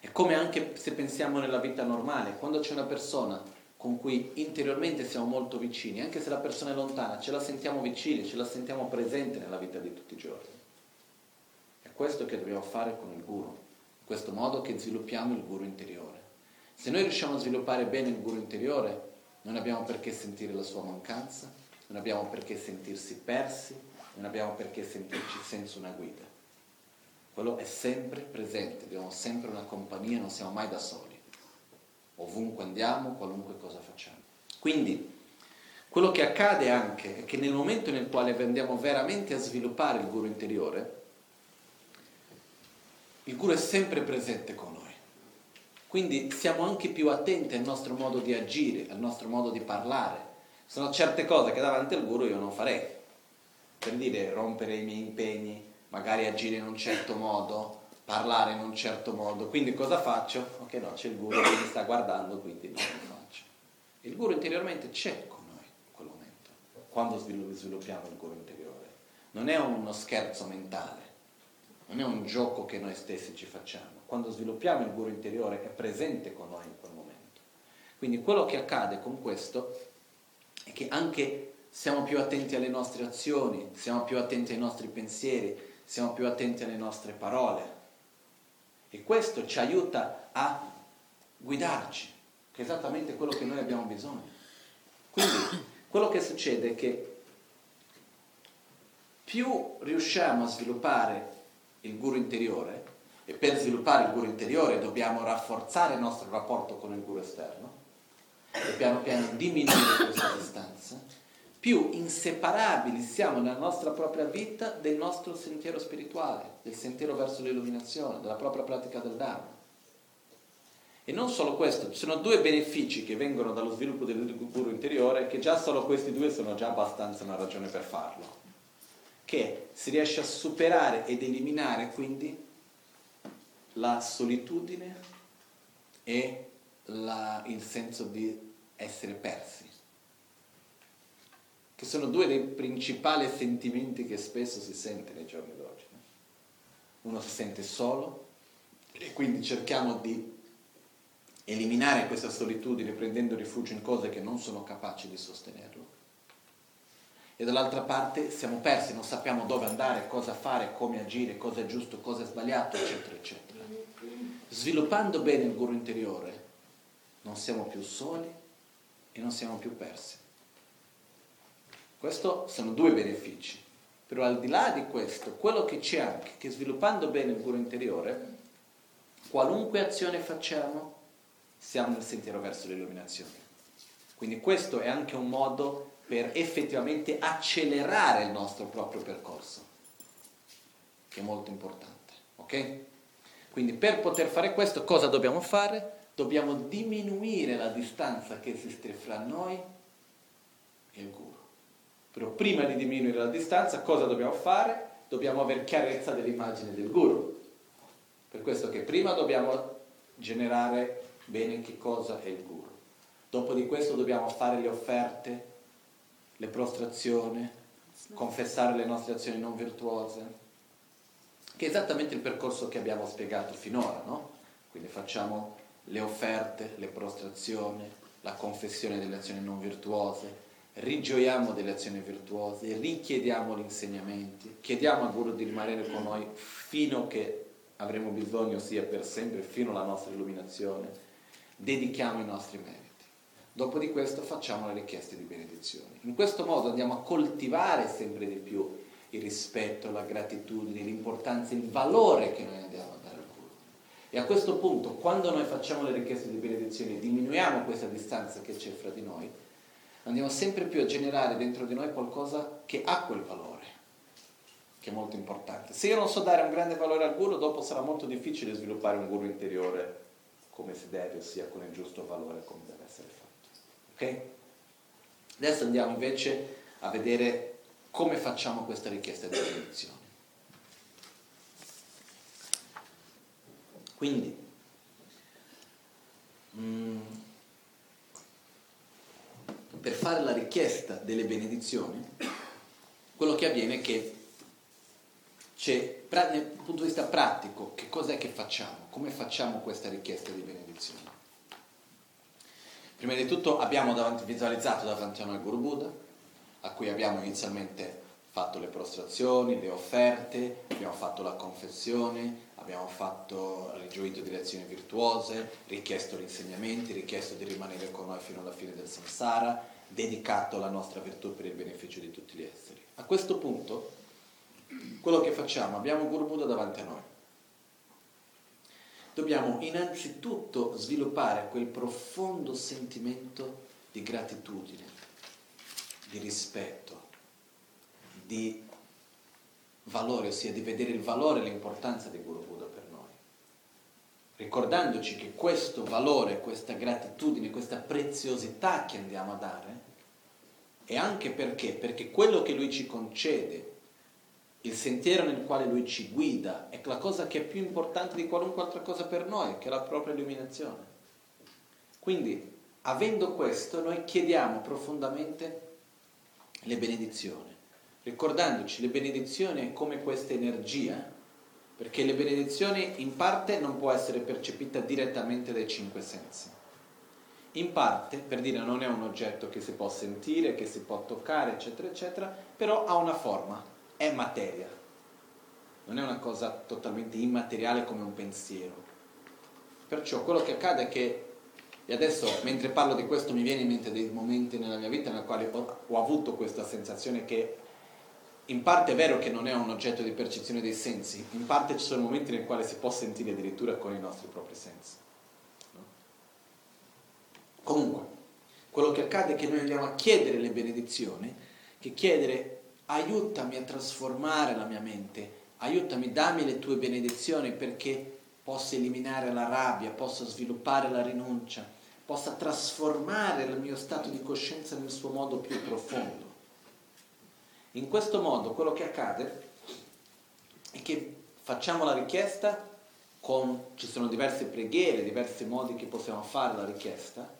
E come anche se pensiamo nella vita normale, quando c'è una persona con cui interiormente siamo molto vicini, anche se la persona è lontana, ce la sentiamo vicini, ce la sentiamo presente nella vita di tutti i giorni. È questo che dobbiamo fare con il Guru, in questo modo che sviluppiamo il Guru interiore. Se noi riusciamo a sviluppare bene il Guru interiore, non abbiamo perché sentire la sua mancanza, non abbiamo perché sentirsi persi, non abbiamo perché sentirci senza una guida. Quello è sempre presente, abbiamo sempre una compagnia, non siamo mai da soli. Ovunque andiamo, qualunque cosa facciamo. Quindi Quello che accade anche è che nel momento nel quale andiamo veramente a sviluppare il guru interiore, il guru è sempre presente con noi. Quindi siamo anche più attenti al nostro modo di agire, al nostro modo di parlare. Sono certe cose che davanti al guru io non farei. Per dire, rompere i miei impegni, magari agire in un certo modo, parlare in un certo modo. Quindi cosa faccio? Ok, no, c'è il guru che mi sta guardando, quindi non lo faccio. Il guru interiormente c'è con noi in quel momento, quando sviluppiamo il guru interiore. Non è uno scherzo mentale, non è un gioco che noi stessi ci facciamo. Quando sviluppiamo il guru interiore è presente con noi in quel momento. Quindi quello che accade con questo è che anche siamo più attenti alle nostre azioni, siamo più attenti ai nostri pensieri, siamo più attenti alle nostre parole. E questo ci aiuta a guidarci, che è esattamente quello che noi abbiamo bisogno. Quindi quello che succede è che più riusciamo a sviluppare il guru interiore, e per sviluppare il guru interiore dobbiamo rafforzare il nostro rapporto con il guru esterno, e piano piano diminuire questa distanza, più inseparabili siamo nella nostra propria vita del nostro sentiero spirituale, del sentiero verso l'illuminazione, della propria pratica del Dharma. E non solo questo, ci sono due benefici che vengono dallo sviluppo del guru interiore, che già solo questi due sono già abbastanza una ragione per farlo, che si riesce a superare ed eliminare quindi la solitudine e il senso di essere persi, che sono due dei principali sentimenti che spesso si sente nei giorni d'oggi. Uno si sente solo e quindi cerchiamo di eliminare questa solitudine prendendo rifugio in cose che non sono capaci di sostenerlo, e dall'altra parte siamo persi, non sappiamo dove andare, cosa fare, come agire, cosa è giusto, cosa è sbagliato, eccetera eccetera. Sviluppando bene il guru interiore non siamo più soli e non siamo più persi. Questi sono due benefici. Però al di là di questo, quello che c'è anche, che sviluppando bene il guru interiore, qualunque azione facciamo, siamo nel sentiero verso l'illuminazione. Quindi questo è anche un modo per effettivamente accelerare il nostro proprio percorso, che è molto importante, ok? Quindi per poter fare questo, cosa dobbiamo fare? Dobbiamo diminuire la distanza che esiste fra noi e il guru. Però prima di diminuire la distanza, cosa dobbiamo fare? Dobbiamo avere chiarezza dell'immagine del guru. Per questo che prima dobbiamo generare bene che cosa è il guru. Dopo di questo dobbiamo fare le offerte, le prostrazioni, confessare le nostre azioni non virtuose, che è esattamente il percorso che abbiamo spiegato finora, no? Quindi facciamo le offerte, le prostrazioni, la confessione delle azioni non virtuose, rigioiamo delle azioni virtuose, richiediamo gli insegnamenti, chiediamo al Guru di rimanere con noi fino che avremo bisogno, sia per sempre, fino alla nostra illuminazione, dedichiamo i nostri meriti. Dopo di questo facciamo le richieste di benedizione. In questo modo andiamo a coltivare sempre di più il rispetto, la gratitudine, l'importanza, il valore che noi andiamo a dare. E a questo punto, quando noi facciamo le richieste di benedizione, diminuiamo questa distanza che c'è fra di noi, andiamo sempre più a generare dentro di noi qualcosa che ha quel valore, che è molto importante. Se io non so dare un grande valore al guru, dopo sarà molto difficile sviluppare un guru interiore come si deve, ossia con il giusto valore come deve essere fatto. Ok? Adesso andiamo invece a vedere come facciamo questa richiesta di benedizione. Quindi, per fare la richiesta delle benedizioni, quello che avviene è che c'è, dal punto di vista pratico, che cos'è che facciamo? Come facciamo questa richiesta di benedizione? Prima di tutto abbiamo visualizzato davanti a noi il Guru Buddha, a cui abbiamo inizialmente fatto le prostrazioni, le offerte, abbiamo fatto la confessione, abbiamo fatto rigioito di azioni virtuose, richiesto gli insegnamenti, richiesto di rimanere con noi fino alla fine del samsara, dedicato la nostra virtù per il beneficio di tutti gli esseri. A questo punto, quello che facciamo, abbiamo Guru Buddha davanti a noi. Dobbiamo innanzitutto sviluppare quel profondo sentimento di gratitudine di rispetto, di valore, ossia di vedere il valore e l'importanza di Guru Buddha per noi, ricordandoci che questo valore, questa gratitudine, questa preziosità che andiamo a dare è anche perché quello che Lui ci concede, il sentiero nel quale Lui ci guida, è la cosa che è più importante di qualunque altra cosa per noi, che è la propria illuminazione. Quindi, avendo questo, noi chiediamo profondamente le benedizioni, ricordandoci le benedizioni è come questa energia, perché le benedizioni in parte non può essere percepita direttamente dai cinque sensi, in parte, per dire, non è un oggetto che si può sentire, che si può toccare, eccetera, eccetera, però ha una forma, è materia, non è una cosa totalmente immateriale come un pensiero. Perciò quello che accade è che, e adesso mentre parlo di questo mi viene in mente dei momenti nella mia vita nel quale ho avuto questa sensazione che in parte è vero che non è un oggetto di percezione dei sensi, in parte ci sono momenti nel quale si può sentire addirittura con i nostri propri sensi, no? Comunque, quello che accade è che noi andiamo a chiedere le benedizioni, che chiedere aiutami a trasformare la mia mente, aiutami, dammi le tue benedizioni perché possa eliminare la rabbia, possa sviluppare la rinuncia, possa trasformare il mio stato di coscienza nel suo modo più profondo. In questo modo quello che accade è che facciamo la richiesta, ci sono diverse preghiere, diversi modi che possiamo fare la richiesta,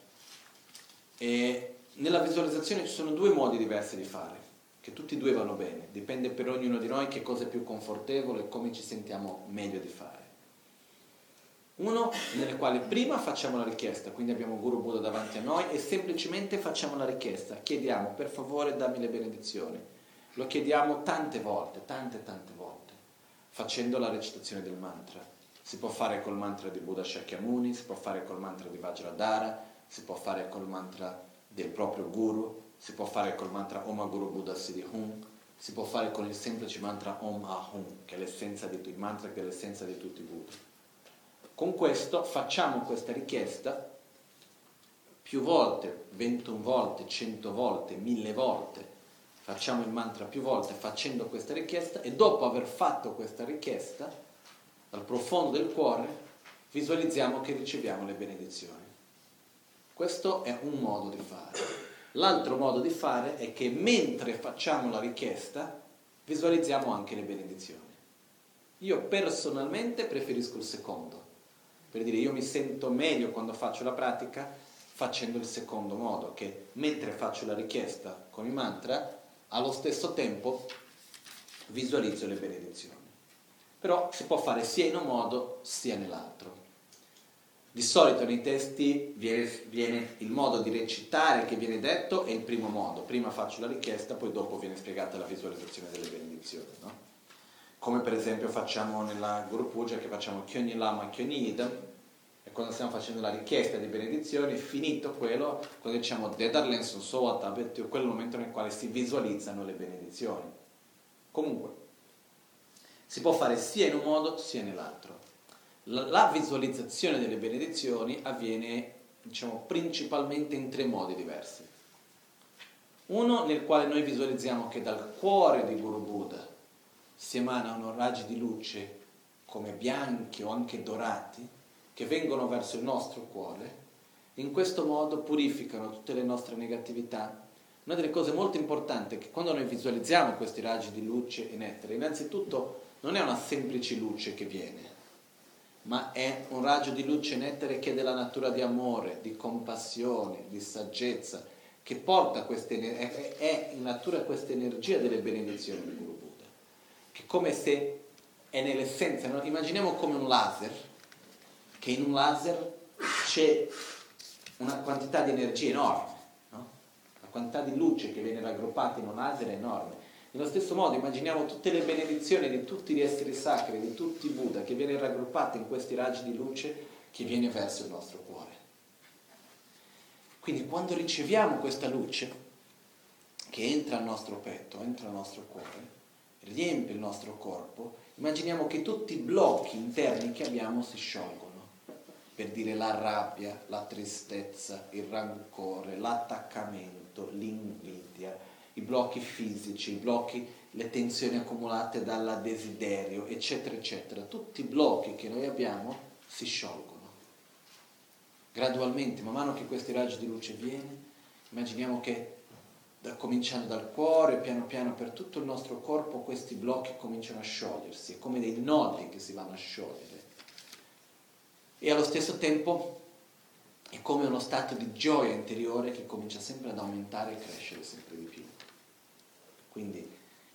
e nella visualizzazione ci sono due modi diversi di fare, che tutti e due vanno bene, dipende per ognuno di noi che cosa è più confortevole e come ci sentiamo meglio di fare. Uno nel quale prima facciamo la richiesta, quindi abbiamo Guru Buddha davanti a noi e semplicemente facciamo la richiesta, chiediamo per favore dammi le benedizioni, lo chiediamo tante volte, facendo la recitazione del mantra. Si può fare col mantra di Buddha Shakyamuni, si può fare col mantra di Vajradhara, si può fare col mantra del proprio Guru, si può fare col mantra Om Guru Buddha Siddhi Hum, si può fare con il semplice mantra Om Ahum, che è l'essenza di il mantra che è l'essenza di tutti i Buddha. Con questo facciamo questa richiesta più volte, 21 volte, 100 volte, 1000 volte, facciamo il mantra più volte facendo questa richiesta e dopo aver fatto questa richiesta, dal profondo del cuore, visualizziamo che riceviamo le benedizioni. Questo è un modo di fare. L'altro modo di fare è che mentre facciamo la richiesta visualizziamo anche le benedizioni. Io personalmente preferisco il secondo. Per dire, io mi sento meglio quando faccio la pratica facendo il secondo modo, che mentre faccio la richiesta con i mantra, allo stesso tempo visualizzo le benedizioni. Però si può fare sia in un modo sia nell'altro. Di solito nei testi viene il modo di recitare che viene detto è il primo modo. Prima faccio la richiesta, poi dopo viene spiegata la visualizzazione delle benedizioni, no? Come per esempio facciamo nella Guru Puja, che facciamo Kyoni Lama Kyoni Idam, e quando stiamo facendo la richiesta di benedizioni, finito quello, quando diciamo Dedar Lenson Soata, quello è il momento nel quale si visualizzano le benedizioni. Comunque, si può fare sia in un modo sia nell'altro. La visualizzazione delle benedizioni avviene, diciamo, principalmente in tre modi diversi. Uno nel quale noi visualizziamo che dal cuore di Guru Buddha si emanano raggi di luce come bianchi o anche dorati che vengono verso il nostro cuore, in questo modo purificano tutte le nostre negatività. Una delle cose molto importanti è che quando noi visualizziamo questi raggi di luce e nettare, innanzitutto non è una semplice luce che viene, ma è un raggio di luce e nettare che è della natura di amore, di compassione, di saggezza, che porta è in natura questa energia delle benedizioni di Guru, che come se è nell'essenza, no? Immaginiamo come un laser, che in un laser c'è una quantità di energia enorme, no? La quantità di luce che viene raggruppata in un laser è enorme. Nello stesso modo immaginiamo tutte le benedizioni di tutti gli esseri sacri, di tutti i Buddha, che viene raggruppata in questi raggi di luce che viene verso il nostro cuore. Quindi quando riceviamo questa luce che entra al nostro petto, entra al nostro cuore, riempie il nostro corpo, immaginiamo che tutti i blocchi interni che abbiamo si sciolgono, per dire la rabbia, la tristezza, il rancore, l'attaccamento, l'invidia, blocchi fisici, le tensioni accumulate dal desiderio, eccetera, eccetera. Tutti i blocchi che noi abbiamo si sciolgono. Gradualmente, man mano che questi raggi di luce viene, immaginiamo che cominciando dal cuore, piano piano per tutto il nostro corpo, questi blocchi cominciano a sciogliersi, è come dei nodi che si vanno a sciogliere. E allo stesso tempo è come uno stato di gioia interiore che comincia sempre ad aumentare e crescere sempre di più. Quindi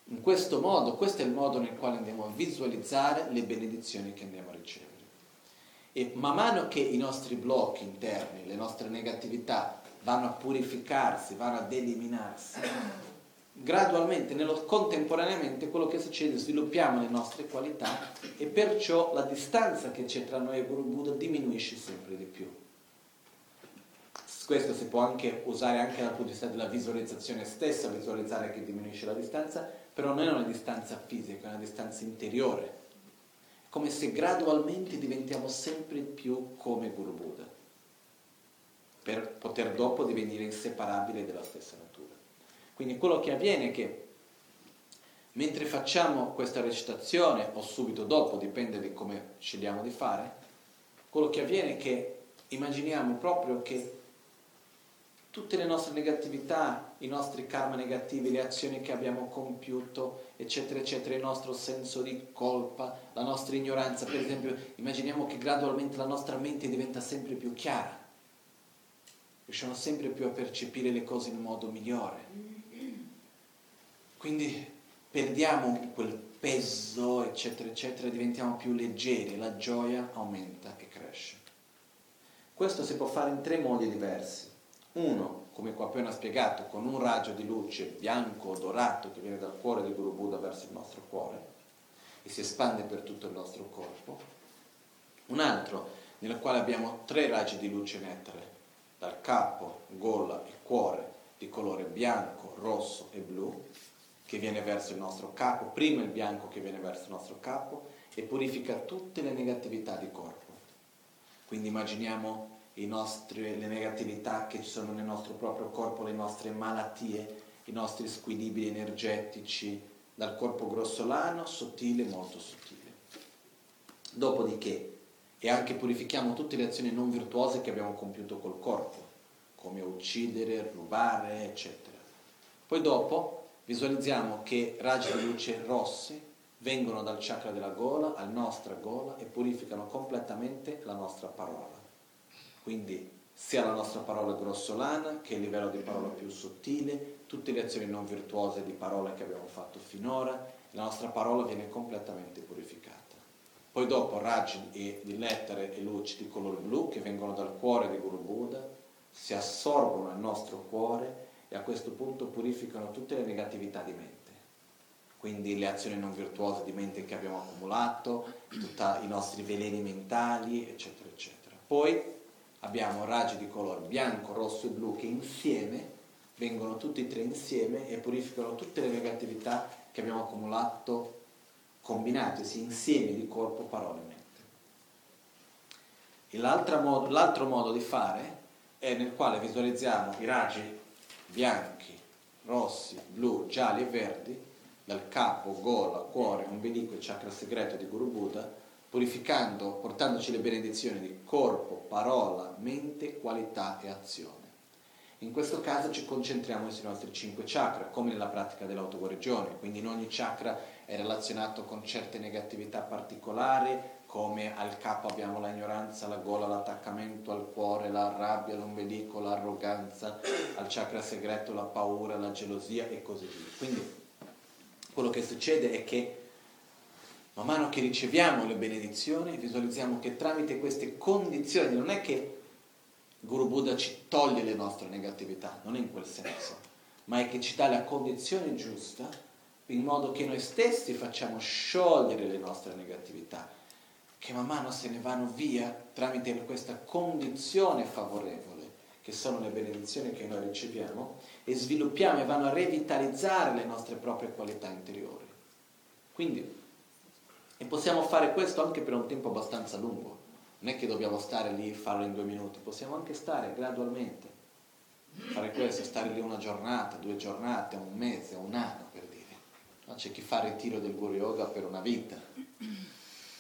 in questo modo, questo è il modo nel quale andiamo a visualizzare le benedizioni che andiamo a ricevere. E man mano che i nostri blocchi interni, le nostre negatività vanno a purificarsi, vanno ad eliminarsi, gradualmente, contemporaneamente, quello che succede, sviluppiamo le nostre qualità e perciò la distanza che c'è tra noi e Guru Buddha diminuisce sempre di più. Questo si può anche usare anche dal punto di vista della visualizzazione stessa, visualizzare che diminuisce la distanza, però non è una distanza fisica, è una distanza interiore. È come se gradualmente diventiamo sempre più come Guru Buddha, per poter dopo divenire inseparabili della stessa natura. Quindi quello che avviene è che mentre facciamo questa recitazione, o subito dopo, dipende di come scegliamo di fare, quello che avviene è che immaginiamo proprio che tutte le nostre negatività, i nostri karma negativi, le azioni che abbiamo compiuto, eccetera, eccetera, il nostro senso di colpa, la nostra ignoranza, per esempio, immaginiamo che gradualmente la nostra mente diventa sempre più chiara, riusciamo sempre più a percepire le cose in modo migliore, quindi perdiamo quel peso, eccetera, eccetera, diventiamo più leggeri, la gioia aumenta e cresce. Questo si può fare in tre modi diversi. Uno, come qua appena spiegato, con un raggio di luce bianco o dorato che viene dal cuore di Guru Buddha verso il nostro cuore e si espande per tutto il nostro corpo. Un altro, nel quale abbiamo tre raggi di luce nettare, dal capo, gola e cuore, di colore bianco, rosso e blu, che viene verso il nostro capo, prima il bianco che viene verso il nostro capo e purifica tutte le negatività di corpo. Quindi immaginiamo le negatività che ci sono nel nostro proprio corpo, le nostre malattie, i nostri squilibri energetici, dal corpo grossolano, sottile, molto sottile. Dopodiché, e anche purifichiamo tutte le azioni non virtuose che abbiamo compiuto col corpo, come uccidere, rubare, eccetera. Poi dopo visualizziamo che raggi di luce rossi vengono dal chakra della gola, alla nostra gola, e purificano completamente la nostra parola. Quindi sia la nostra parola grossolana che il livello di parola più sottile, tutte le azioni non virtuose di parole che abbiamo fatto finora, la nostra parola viene completamente purificata. Poi dopo raggi di lettere e luci di colore blu che vengono dal cuore di Guru Buddha, si assorbono al nostro cuore e a questo punto purificano tutte le negatività di mente. Quindi le azioni non virtuose di mente che abbiamo accumulato, tutti i nostri veleni mentali, eccetera, eccetera. Poi abbiamo raggi di colore bianco, rosso e blu che insieme, vengono tutti e tre insieme e purificano tutte le negatività che abbiamo accumulato, combinatesi insieme di corpo, parole e mente. E l'altro modo di fare è nel quale visualizziamo i raggi bianchi, rossi, blu, gialli e verdi dal capo, gola, cuore, ombelico e chakra segreto di Guru Buddha, purificando, portandoci le benedizioni di corpo, parola, mente, qualità e azione. In questo caso ci concentriamo sui nostri 5 chakra, come nella pratica dell'autoguarigione, quindi in ogni chakra è relazionato con certe negatività particolari, come al capo abbiamo la ignoranza, alla gola l'attaccamento, al cuore la rabbia, all'ombelico l'arroganza, al chakra segreto la paura, la gelosia e così via. Quindi quello che succede è che man mano che riceviamo le benedizioni, visualizziamo che tramite queste condizioni, non è che Guru Buddha ci toglie le nostre negatività, non è in quel senso, ma è che ci dà la condizione giusta in modo che noi stessi facciamo sciogliere le nostre negatività, che man mano se ne vanno via tramite questa condizione favorevole, che sono le benedizioni che noi riceviamo, e sviluppiamo e vanno a revitalizzare le nostre proprie qualità interiori. Quindi, e possiamo fare questo anche per un tempo abbastanza lungo, non è che dobbiamo stare lì e farlo in 2 minuti, possiamo anche stare gradualmente fare questo, stare lì una giornata, 2 giornate, un mese, un anno per dire. No? C'è chi fa ritiro del Guru Yoga per una vita.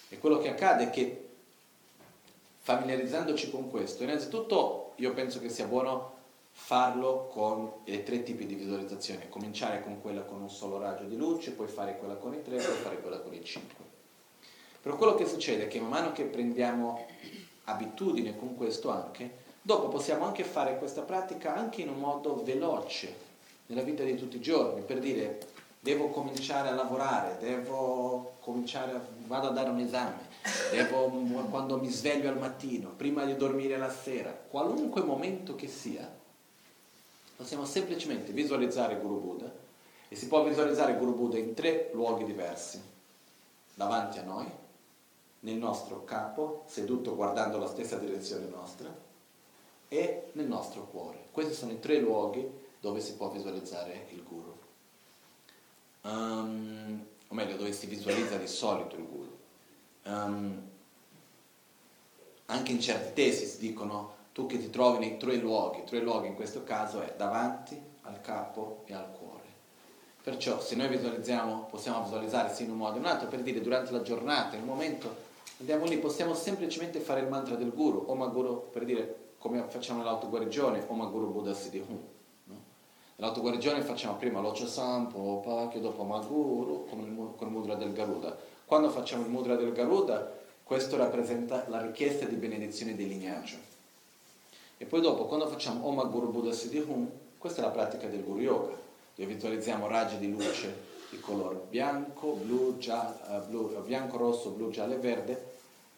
E quello che accade è che, familiarizzandoci con questo, innanzitutto io penso che sia buono farlo con 3 tipi di visualizzazione, cominciare con quella con un solo raggio di luce, poi fare quella con i 3, poi fare quella con i 5. Però quello che succede è che man mano che prendiamo abitudine con questo anche, dopo possiamo anche fare questa pratica anche in un modo veloce, nella vita di tutti i giorni, per dire devo cominciare a lavorare, vado a dare un esame, quando mi sveglio al mattino, prima di dormire la sera, qualunque momento che sia, possiamo semplicemente visualizzare Guru Buddha, e si può visualizzare Guru Buddha in 3 luoghi diversi, davanti a noi, nel nostro capo, seduto guardando la stessa direzione nostra, e nel nostro cuore. Questi sono i 3 luoghi dove si può visualizzare il Guru. O meglio, dove si visualizza di solito il Guru. Anche in certi testi si dicono tu che ti trovi nei 3 luoghi. 3 luoghi in questo caso è davanti, al capo e al cuore. Perciò se noi visualizziamo, possiamo visualizzare sia in un modo o in un altro, per dire durante la giornata, in un momento, andiamo lì, possiamo semplicemente fare il mantra del Guru, Om Guru, per dire come facciamo nell'autoguarigione, Om Guru Buddha Siddhi Hum. Nell'autoguarigione facciamo prima l'Ocha Sampo, Pakya, dopo Om Guru, con il mudra del Garuda. Quando facciamo il mudra del Garuda, questo rappresenta la richiesta di benedizione del lignaggio. E poi dopo, quando facciamo Om Guru Buddha Siddhi Hum, questa è la pratica del Guru Yoga, dove visualizziamo raggi di luce di colore bianco, rosso, blu, giallo e verde,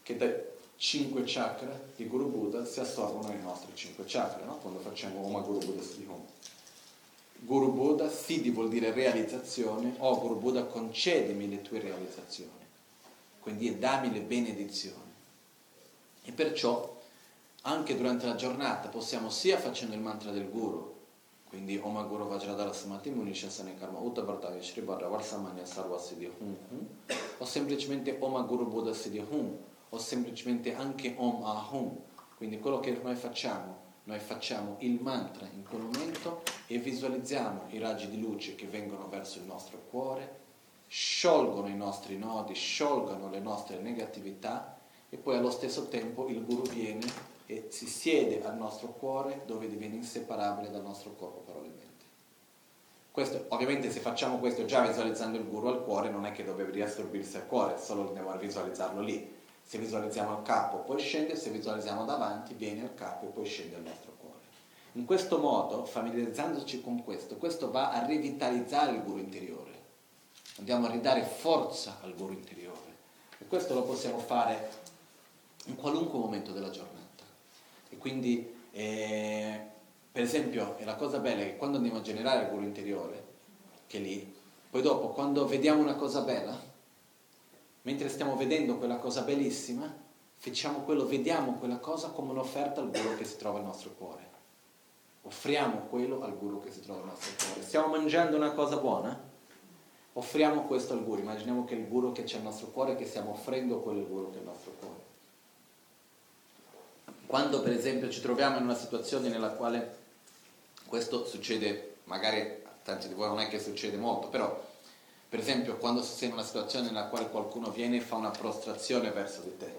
che dai 5 chakra di Guru Buddha si assorbono ai nostri 5 chakra, no? Quando facciamo Om Guru Buddha Siddhi Hum. Guru Buddha, Siddhi vuol dire realizzazione, oh Guru Buddha concedimi le tue realizzazioni, quindi dammi le benedizioni. E perciò anche durante la giornata possiamo sia facendo il mantra del Guru, quindi Om Guru Vajradhara Samati Munishasane Karma Uttabhardhaya Shri Bharravar Samanya Sarva Siddhi Hum Hum, o semplicemente Om Guru Buddha Siddhi Hum, o semplicemente anche Om Ahum. Quindi quello che noi facciamo il mantra in quel momento e visualizziamo i raggi di luce che vengono verso il nostro cuore, sciolgono i nostri nodi, sciolgono le nostre negatività, e poi allo stesso tempo il Guru viene e si siede al nostro cuore, dove diviene inseparabile dal nostro corpo, parole e mente. Questo, ovviamente, se facciamo questo già visualizzando il Guru al cuore, non è che dovrebbe riassorbirsi al cuore, solo dobbiamo visualizzarlo lì. Se visualizziamo al capo poi scende, se visualizziamo davanti viene al capo e poi scende al nostro cuore. In questo modo, familiarizzandoci con questo va a rivitalizzare il Guru interiore. Andiamo a ridare forza al Guru interiore. E questo lo possiamo fare in qualunque momento della giornata. E quindi, per esempio, è la cosa bella che quando andiamo a generare il Guru interiore, che lì, poi dopo quando vediamo una cosa bella, mentre stiamo vedendo quella cosa bellissima, vediamo quella cosa come un'offerta al Guru che si trova al nostro cuore. Offriamo quello al Guru che si trova al nostro cuore. Stiamo mangiando una cosa buona? Offriamo questo al Guru. Immaginiamo che il Guru che c'è al nostro cuore, che stiamo offrendo quello al Guru che è il nostro cuore. Quando per esempio ci troviamo in una situazione nella quale questo succede, magari a tanti di voi non è che succede molto, però per esempio, quando si è in una situazione nella quale qualcuno viene e fa una prostrazione verso di te.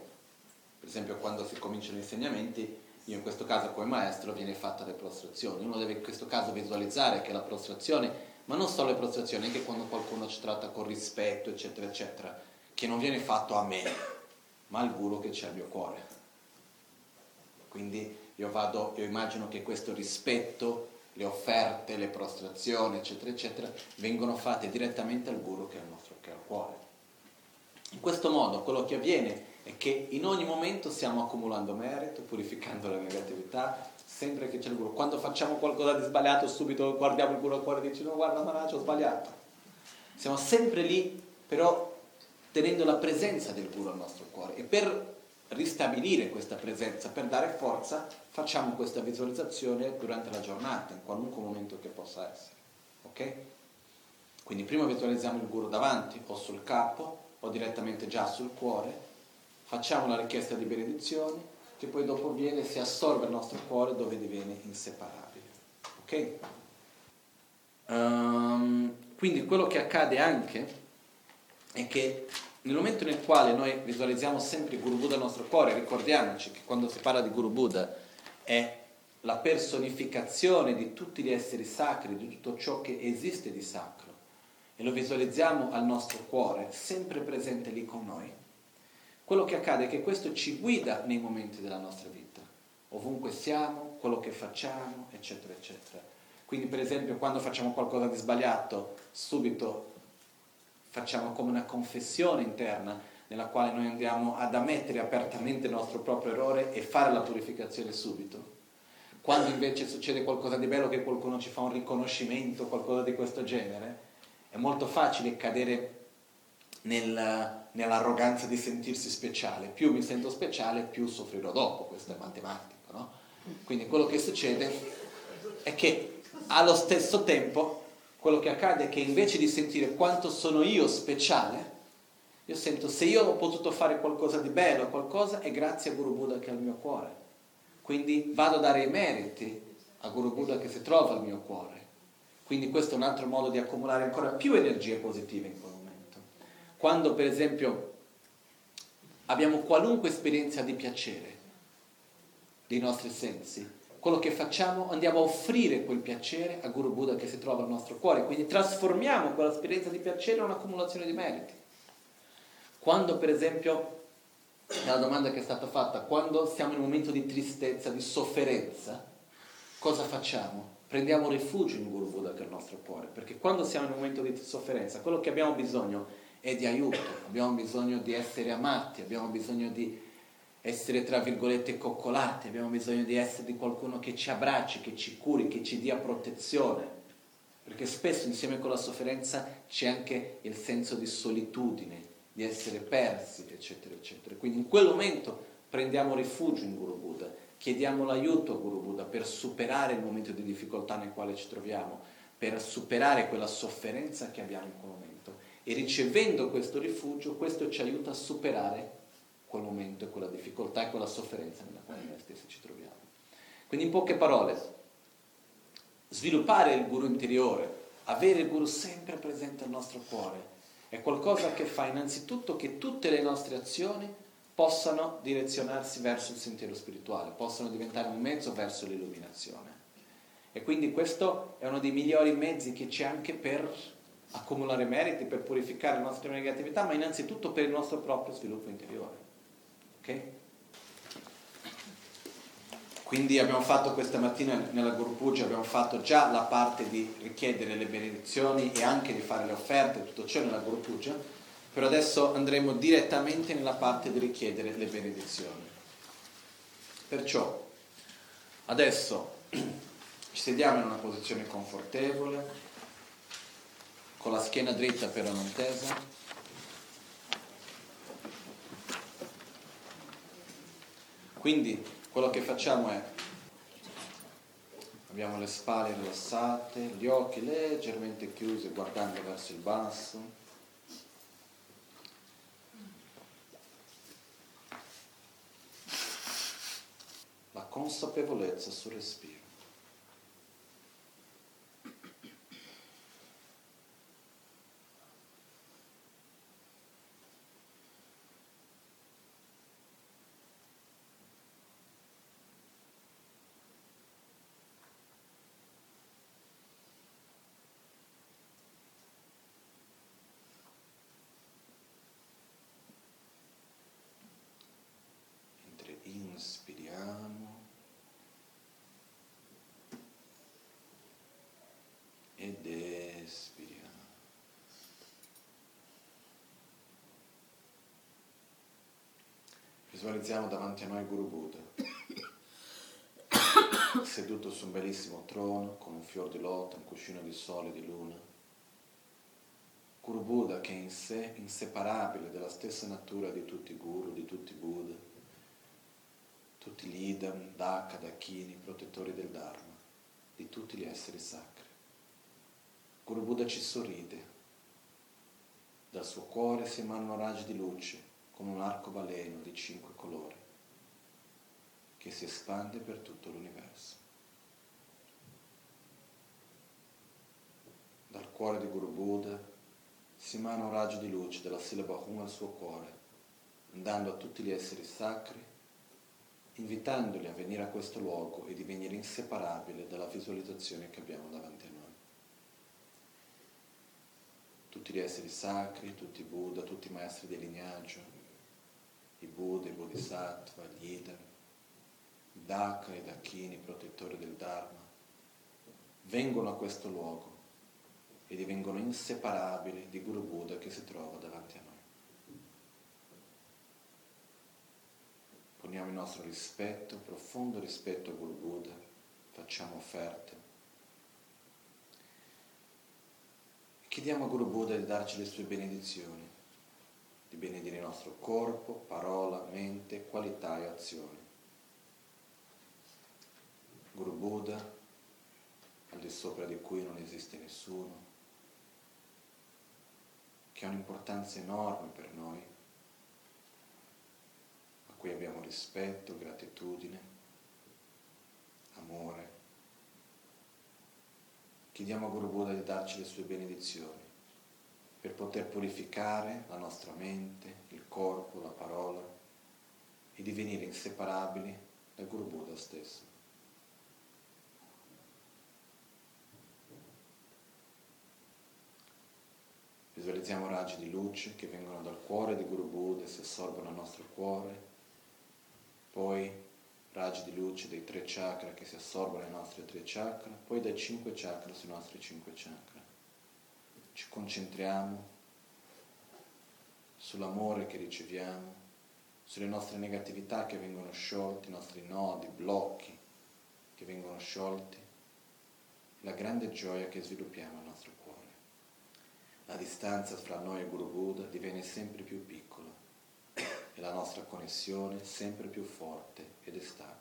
Per esempio, quando si cominciano gli insegnamenti, io in questo caso come maestro viene fatta le prostrazioni. Uno deve in questo caso visualizzare che la prostrazione, ma non solo le prostrazioni, anche quando qualcuno ci tratta con rispetto, eccetera, eccetera, che non viene fatto a me, ma al Guru che c'è al mio cuore. Quindi io immagino che questo rispetto, le offerte, le prostrazioni, eccetera, eccetera, vengono fatte direttamente al Guru che è il nostro cuore. In questo modo quello che avviene è che in ogni momento stiamo accumulando merito, purificando la negatività, sempre che c'è il Guru. Quando facciamo qualcosa di sbagliato, subito guardiamo il Guru al cuore e diciamo: no, guarda, Maharaj, ho sbagliato. Siamo sempre lì, però tenendo la presenza del Guru al nostro cuore. E per ristabilire questa presenza, per dare forza, facciamo questa visualizzazione durante la giornata, in qualunque momento che possa essere, ok? Quindi prima visualizziamo il Guru davanti o sul capo o direttamente già sul cuore, facciamo la richiesta di benedizioni che poi dopo viene e si assorbe al nostro cuore, dove diviene inseparabile, Ok? Quindi quello che accade anche è che nel momento nel quale noi visualizziamo sempre Guru Buddha nel nostro cuore, ricordiamoci che quando si parla di Guru Buddha è la personificazione di tutti gli esseri sacri, di tutto ciò che esiste di sacro, e lo visualizziamo al nostro cuore, sempre presente lì con noi. Quello che accade è che questo ci guida nei momenti della nostra vita, ovunque siamo, quello che facciamo, eccetera, eccetera. Quindi per esempio quando facciamo qualcosa di sbagliato, subito facciamo come una confessione interna nella quale noi andiamo ad ammettere apertamente il nostro proprio errore e fare la purificazione subito. Quando invece succede qualcosa di bello, che qualcuno ci fa un riconoscimento, qualcosa di questo genere, è molto facile cadere nell'arroganza di sentirsi speciale. Più mi sento speciale, più soffrirò dopo. Questo è matematico, no? Quindi quello che succede è che allo stesso tempo quello che accade è che invece di sentire quanto sono io speciale, io sento se io ho potuto fare qualcosa di bello, qualcosa, è grazie a Guru Buddha che è al mio cuore. Quindi vado a dare i meriti a Guru Buddha che si trova al mio cuore. Quindi questo è un altro modo di accumulare ancora più energie positive in quel momento. Quando per esempio abbiamo qualunque esperienza di piacere dei nostri sensi, quello che facciamo andiamo a offrire quel piacere a Guru Buddha che si trova al nostro cuore, quindi trasformiamo quell'esperienza di piacere in un'accumulazione di meriti. Quando per esempio, la domanda che è stata fatta, quando siamo in un momento di tristezza, di sofferenza, cosa facciamo? Prendiamo rifugio in Guru Buddha che è il nostro cuore, perché quando siamo in un momento di sofferenza quello che abbiamo bisogno è di aiuto, abbiamo bisogno di essere amati, abbiamo bisogno di essere tra virgolette coccolati, abbiamo bisogno di essere di qualcuno che ci abbracci, che ci curi, che ci dia protezione, perché spesso insieme con la sofferenza c'è anche il senso di solitudine, di essere persi, eccetera, eccetera. Quindi in quel momento prendiamo rifugio in Guru Buddha, chiediamo l'aiuto a Guru Buddha per superare il momento di difficoltà nel quale ci troviamo, per superare quella sofferenza che abbiamo in quel momento, e ricevendo questo rifugio, questo ci aiuta a superare quel momento e quella difficoltà e quella sofferenza nella quale noi stessi ci troviamo. Quindi in poche parole, sviluppare il Guru interiore, avere il Guru sempre presente al nostro cuore, è qualcosa che fa innanzitutto che tutte le nostre azioni possano direzionarsi verso il sentiero spirituale, possano diventare un mezzo verso l'illuminazione. E quindi questo è uno dei migliori mezzi che c'è anche per accumulare meriti, per purificare le nostre negatività, ma innanzitutto per il nostro proprio sviluppo interiore. Ok? Quindi abbiamo fatto questa mattina nella Guru Puja, abbiamo fatto già la parte di richiedere le benedizioni e anche di fare le offerte, tutto ciò nella Guru Puja, però adesso andremo direttamente nella parte di richiedere le benedizioni. Perciò adesso ci sediamo in una posizione confortevole, con la schiena dritta però non tesa, quindi quello che facciamo è, abbiamo le spalle rilassate, gli occhi leggermente chiusi guardando verso il basso, la consapevolezza sul respiro. Inspiriamo ed espiriamo. Visualizziamo davanti a noi Guru Buddha, seduto su un bellissimo trono con un fior di loto, un cuscino di sole e di luna. Guru Buddha che è in sé inseparabile della stessa natura di tutti i Guru, di tutti i Buddha, tutti gli idam, Daka, Dakini, protettori del Dharma, di tutti gli esseri sacri. Guru Buddha ci sorride, dal suo cuore si emanano raggi di luce come un arcobaleno di 5 colori che si espande per tutto l'universo. cuore di Guru Buddha, si emana un raggio di luce dalla sillaba Hum al suo cuore, andando a tutti gli esseri sacri, invitandoli a venire a questo luogo e divenire inseparabile dalla visualizzazione che abbiamo davanti a noi. Tutti gli esseri sacri, tutti i Buddha, tutti i maestri del lignaggio, i Buddha, i Bodhisattva, gli Ida, i Dhaka e i Dakini, protettori del Dharma, vengono a questo luogo e divengono inseparabili di Guru Buddha che si trova davanti a noi. Poniamo il nostro rispetto, profondo rispetto a Guru Buddha, facciamo offerte. Chiediamo a Guru Buddha di darci le sue benedizioni, di benedire il nostro corpo, parola, mente, qualità e azioni. Guru Buddha, al di sopra di cui non esiste nessuno, che ha un'importanza enorme per noi, a cui abbiamo rispetto, gratitudine, amore. Chiediamo a Guru Buddha di darci le sue benedizioni per poter purificare la nostra mente, il corpo, la parola e divenire inseparabili da Guru Buddha stesso. Visualizziamo raggi di luce che vengono dal cuore di Guru Buddha e si assorbono al nostro cuore. Poi raggi di luce dei 3 chakra che si assorbono ai nostri 3 chakra, poi dai 5 chakra sui nostri 5 chakra. Ci concentriamo sull'amore che riceviamo, sulle nostre negatività che vengono sciolte, i nostri nodi, blocchi che vengono sciolti, la grande gioia che sviluppiamo al nostro cuore. La distanza fra noi e Guru Buddha diviene sempre più piccola, e la nostra connessione sempre più forte ed è stabile.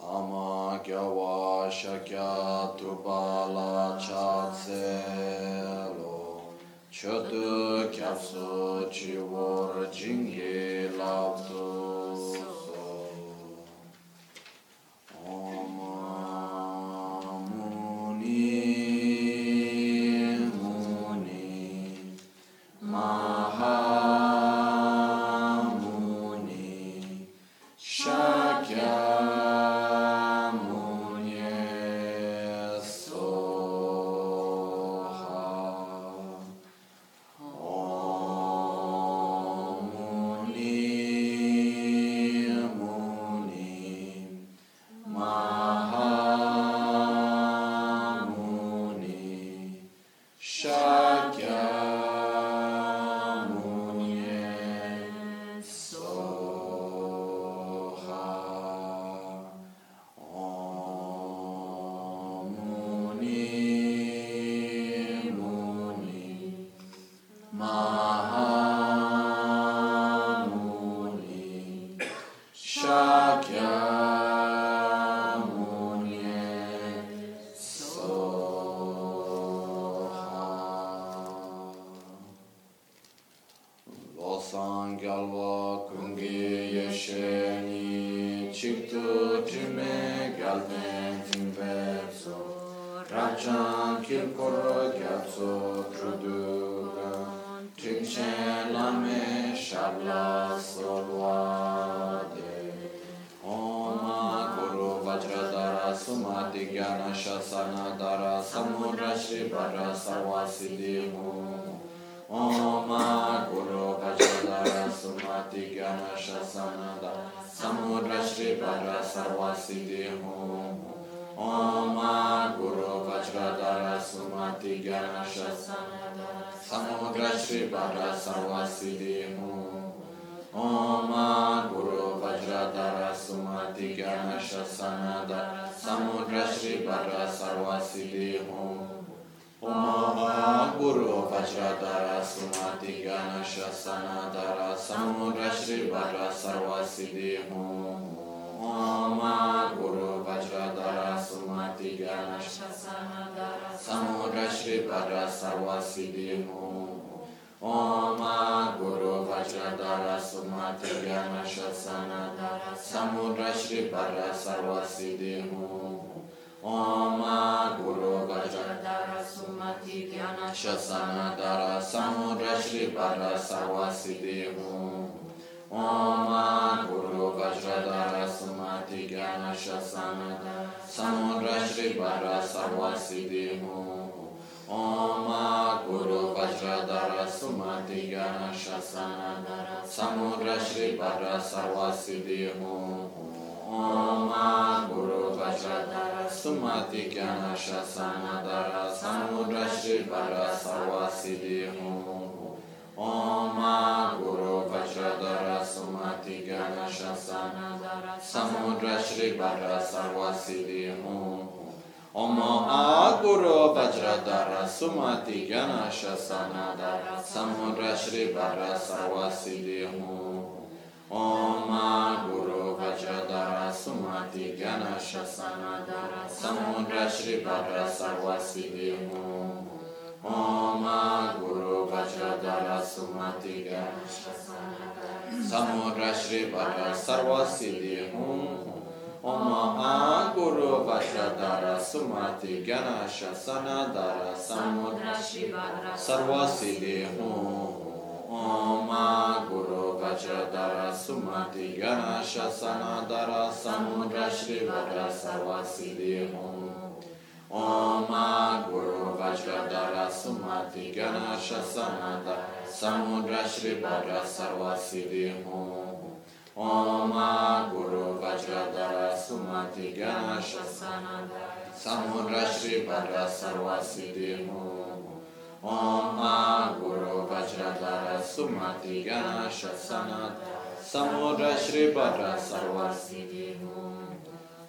Lama gyawa shakya tubala chatselo chodu kyapsu chivor jingye laptu so Om Muni Om pada sawasidevu. Om Guru Vajradhara Sumati Gyana Shasanada Samudra Shri Bara Sarvasiddhimu. Om Guru Vajradhara Sumati Gyana Shasanada Samudra Shri Bara Sarvasiddhimu. Om Guru Vajradhara Sumati Gyana Shasanada Samudra Shri Bara Sarvasiddhimu. Om Guru Vajradhara Sumati Gyana Shasanada Samudra Shri Bara Sarvasiddhimu. Om Guru Vajradhara Sumati Gyana Shasanada Samudra Shri Bara Sarvasiddhimu. Om Guru Vajradhara Sumati Gyana Shasanada Samudra Shri Bara Sarvasiddhimu. Om Guru Vajradhara Sumati Gyana Shasanada Samudra Shri Bara Sarvasiddhimu. Om Guru Vajradhara Sumati Gyana Shasanada Samudra Shri Bara Sarvasiddhimu. Om Guru Vajradhara Sumati Gyana Shasanada Samudra Shri Bara Sarvasiddhimu. Om Guru Vajradhara Sumati Gyana Shasanada Samudra Shri Bara Sarvasiddhimu. Om Guru Vajradhara Sumati Gyana Shasanada Samudra Shri Bara Sarvasiddhimu. Om Guru Vajradhara Sumati Gyana Shasanada Samudra Shri Bara Sarvasiddhimu.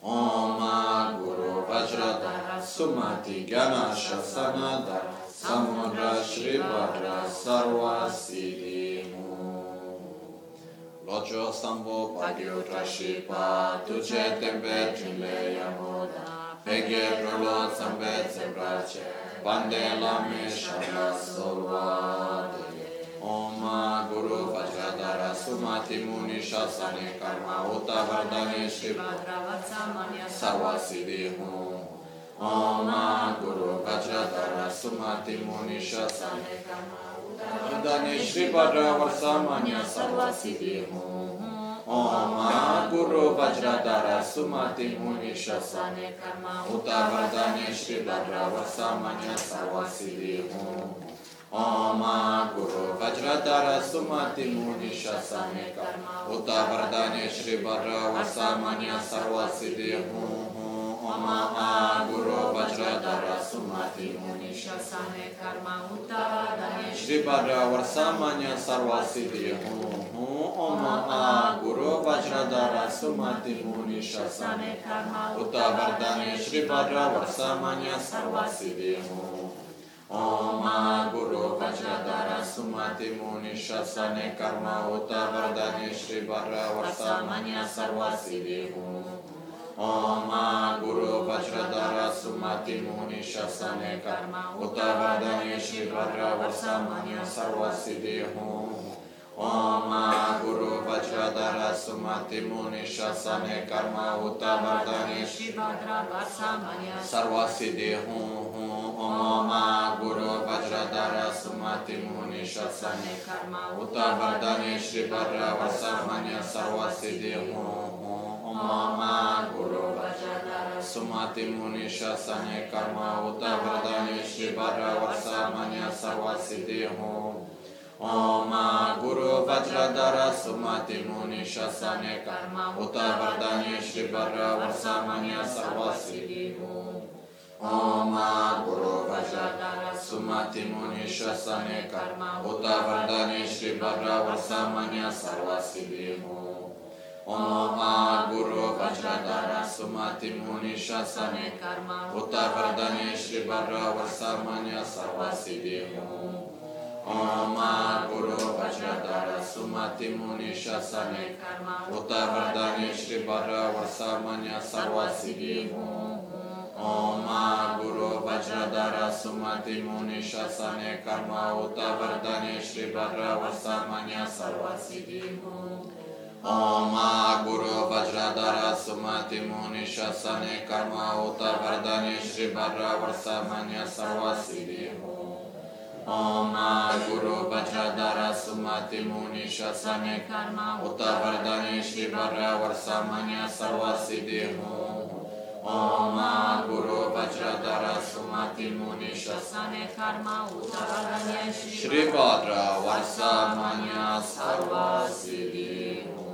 Om Guru Vajradhara Sumati Gyana Shasanada Samudra Shri Bara Sarvasiddhimu. Lojo Sambo Pagyutra Shipa Tuje Tembe Chule Yamoda Pegye Prolot Sambe Tsembrache Pande Lame Shana Solvade. Om Guru Vajradhara Sumati Muni Shasane Karma Uta Vardhane Shri Bara Sarvasiddhimu. Om Guru Vajradhara Sumati Muni Shasane Karma Vardhane Shri Bara Sarvasiddhimu. Om Guru Vajradhara Sumati Muni Shasane Karma Uta Vardhane Shri Bara Sarvasiddhimu. Om Guru Vajradhara Sumati Muni Shasane Karma Uta Vardhane Shri Bara Sarvasiddhimu. Om Guru Vajradhara Sumati Muni Shasane Karma Uta Vardhane Shri Bara Sarvasiddhimu. Om Guru Vajradhara Sumati Muni Shasane Karma Uta Vardhane Shri Bara Sarvasiddhimu. Om Guru Vajradhara Sumati Muni Shasane Karma Uta Vardhane Shri Bara Sarvasiddhimu. Om Guru Vajradhara Sumati Muni Shasane Karma Uta Vardhane Shri Bara Sarvasiddhimu. Om Guru Vajradhara Sumati Muni Shasane Karma Uta Vardhane Shri Bara Sarvasiddhimu. Om Guru Vajradhara Sumati Muni Shasane Karma Uta Vardhane Shri Bara Sarvasiddhimu. Om Guru Vajradhara Sumati Muni Shasane Karma Uta Vardhane Shri Bara Sarvasiddhimu. Om Guru Vajradhara Sumati Muni Shasane Karma Uta Vardhane Shri Bara Sarvasiddhimu. Om Guru Vajradhara Sumati Muni Shasane Karma Uta Vardhane Shri Bara Sarvasiddhimu. Om Guru Vajradhara Sumati Muni Shasane Karma Uta Vardhane Shri Bara Sarvasiddhimu. Om Guru Vajradhara Sumati Muni Shasane Karma Uta Vardhane Shri Bara Sarvasiddhimu. Om Guru Vajradhara Sumati Muni Shasane Karma Uta Vardhane Shri Bara Sarvasiddhimu. Om Guru Vajradhara Sumati Muni Shasane Karma Uta Vardhane Shri Bara Sarvasiddhimu. Oma Guru Pachadara Sumati Munisha Same Karma Uttavardhani Shivara Varsamanya Sarvasiddhimu. Oma Guru Vajradhara Sumati Munisha Sane Karma Uttavardhani Shivara Varsamanya Sarvasiddhimu.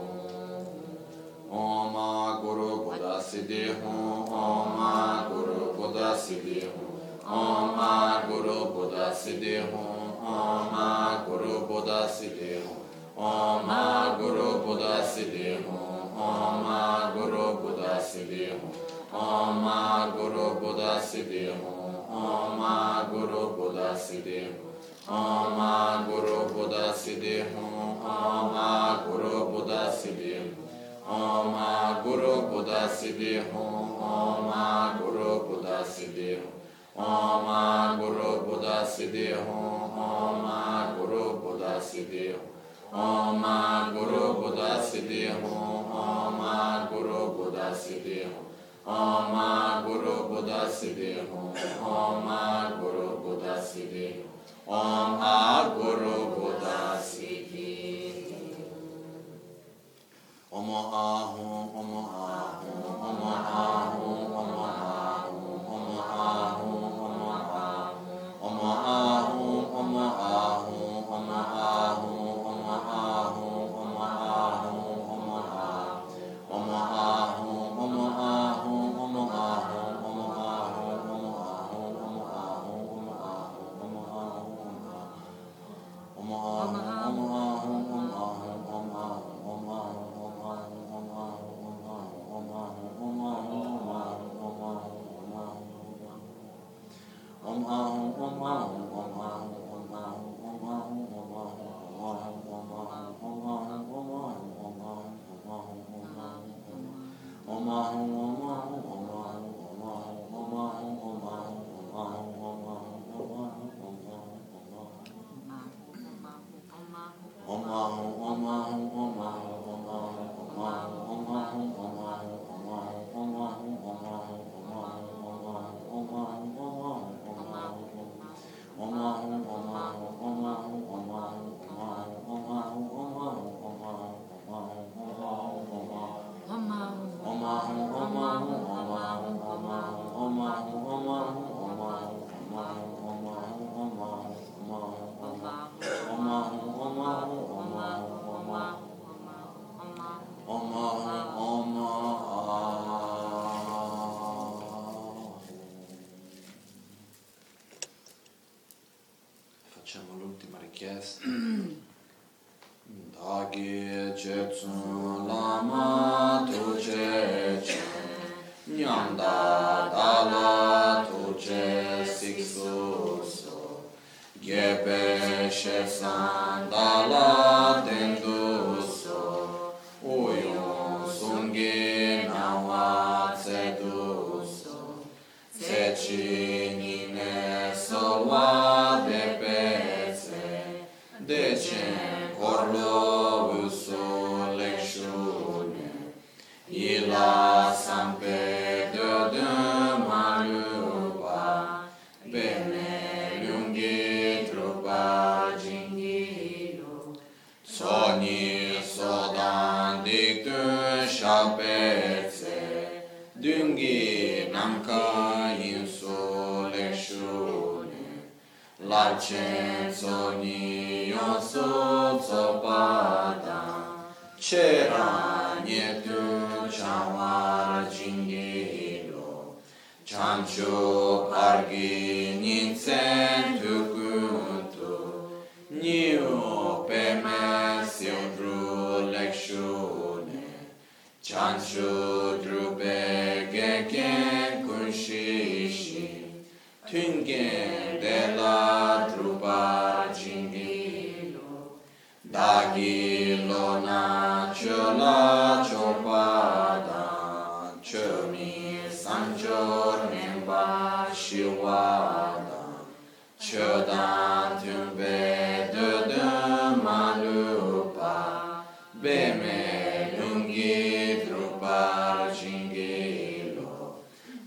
Oma Guru Buddha Siddhimu. Oma Guru Buddha Siddhimu. Oma Guru Buddha Siddhimu. Oma Guru Buddha Siddhimu. Oma Guru Buddha Siddhimu. Oma Guru Buddha Siddhimu. Oma Guru Buddha Siddhimu. Oma Guru Buddha Siddhimu. Oma Guru Buddha Siddhimu. Oma Guru Buddha Siddhimu. Oma Guru Buddha Siddhimu. Oma Guru Buddha Siddhimu. Oma Guru Buddha Siddhimu. Oma Guru Buddha Siddhimu. Oma Guru Buddha Siddhimu. Oma Guru Buddha Siddhimu. Oma Guru Buddha Siddhimu. Oma Guru Buddha Siddhimu. Oma Guru Buddha Siddhimu. Omo Ahu, Omo Ahu, Omo Ahu, Omo Ahu, Omo Ahu.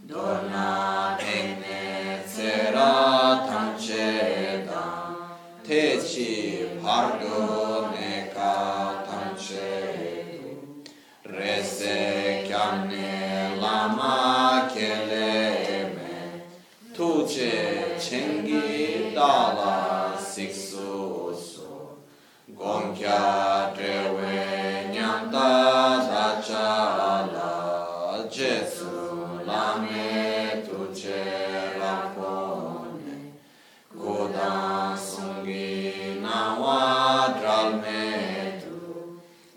Donna e ne sera tanceda, tuje chengi dala siksu su gongkya dewe nyamda dachala jesu lame tuje rapone godan sungi nawa dralme tu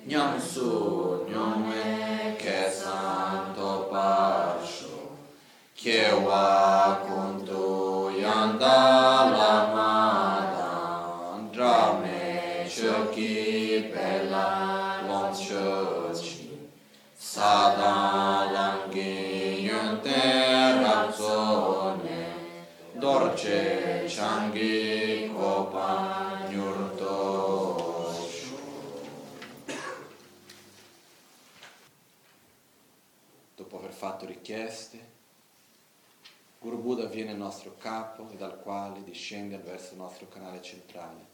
nyamsu nyome kesan topasho kewa kundu yanda lamadan drame shoki bela lon shochi sada langi yonte razzone dorce changi kopa nyurto Dopo aver fatto richieste, Guru Buddha viene il nostro capo e dal quale discende verso il nostro canale centrale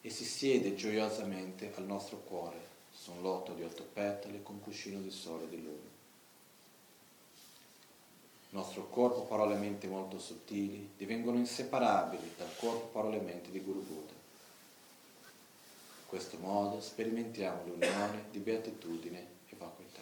e si siede gioiosamente al nostro cuore su un lotto di 8 petali con cuscino di sole di luna. Il nostro corpo, parole e mente molto sottili divengono inseparabili dal corpo, parole e mente di Guru Buddha. In questo modo sperimentiamo l'unione di beatitudine e vacuità.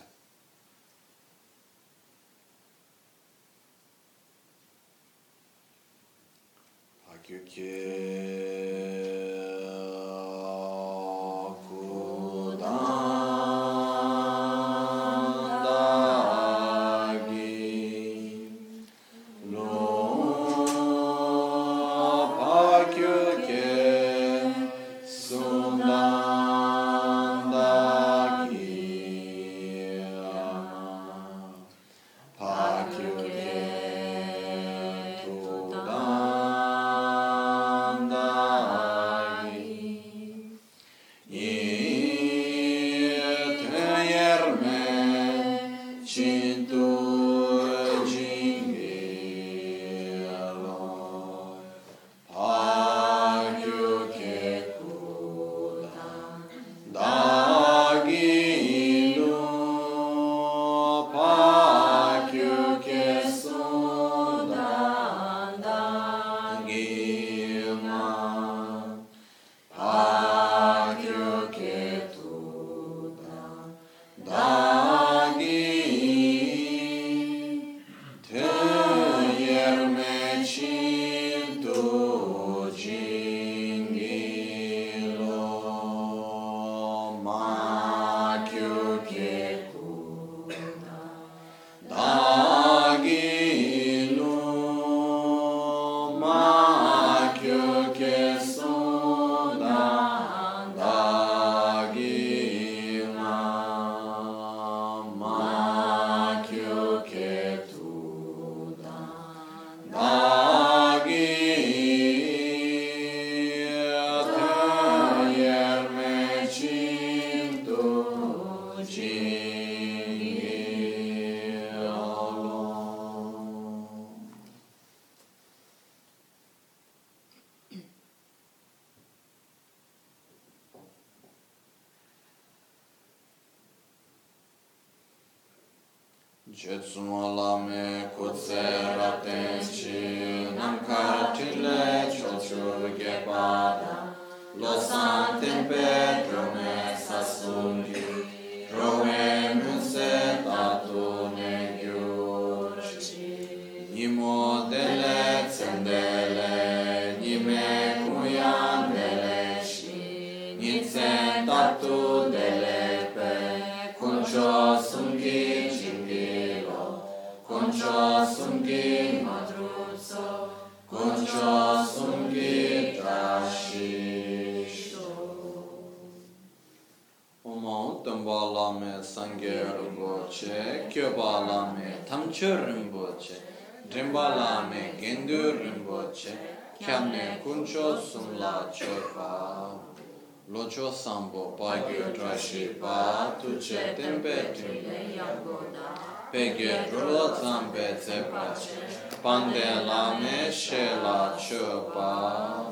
Pandela me shela chupa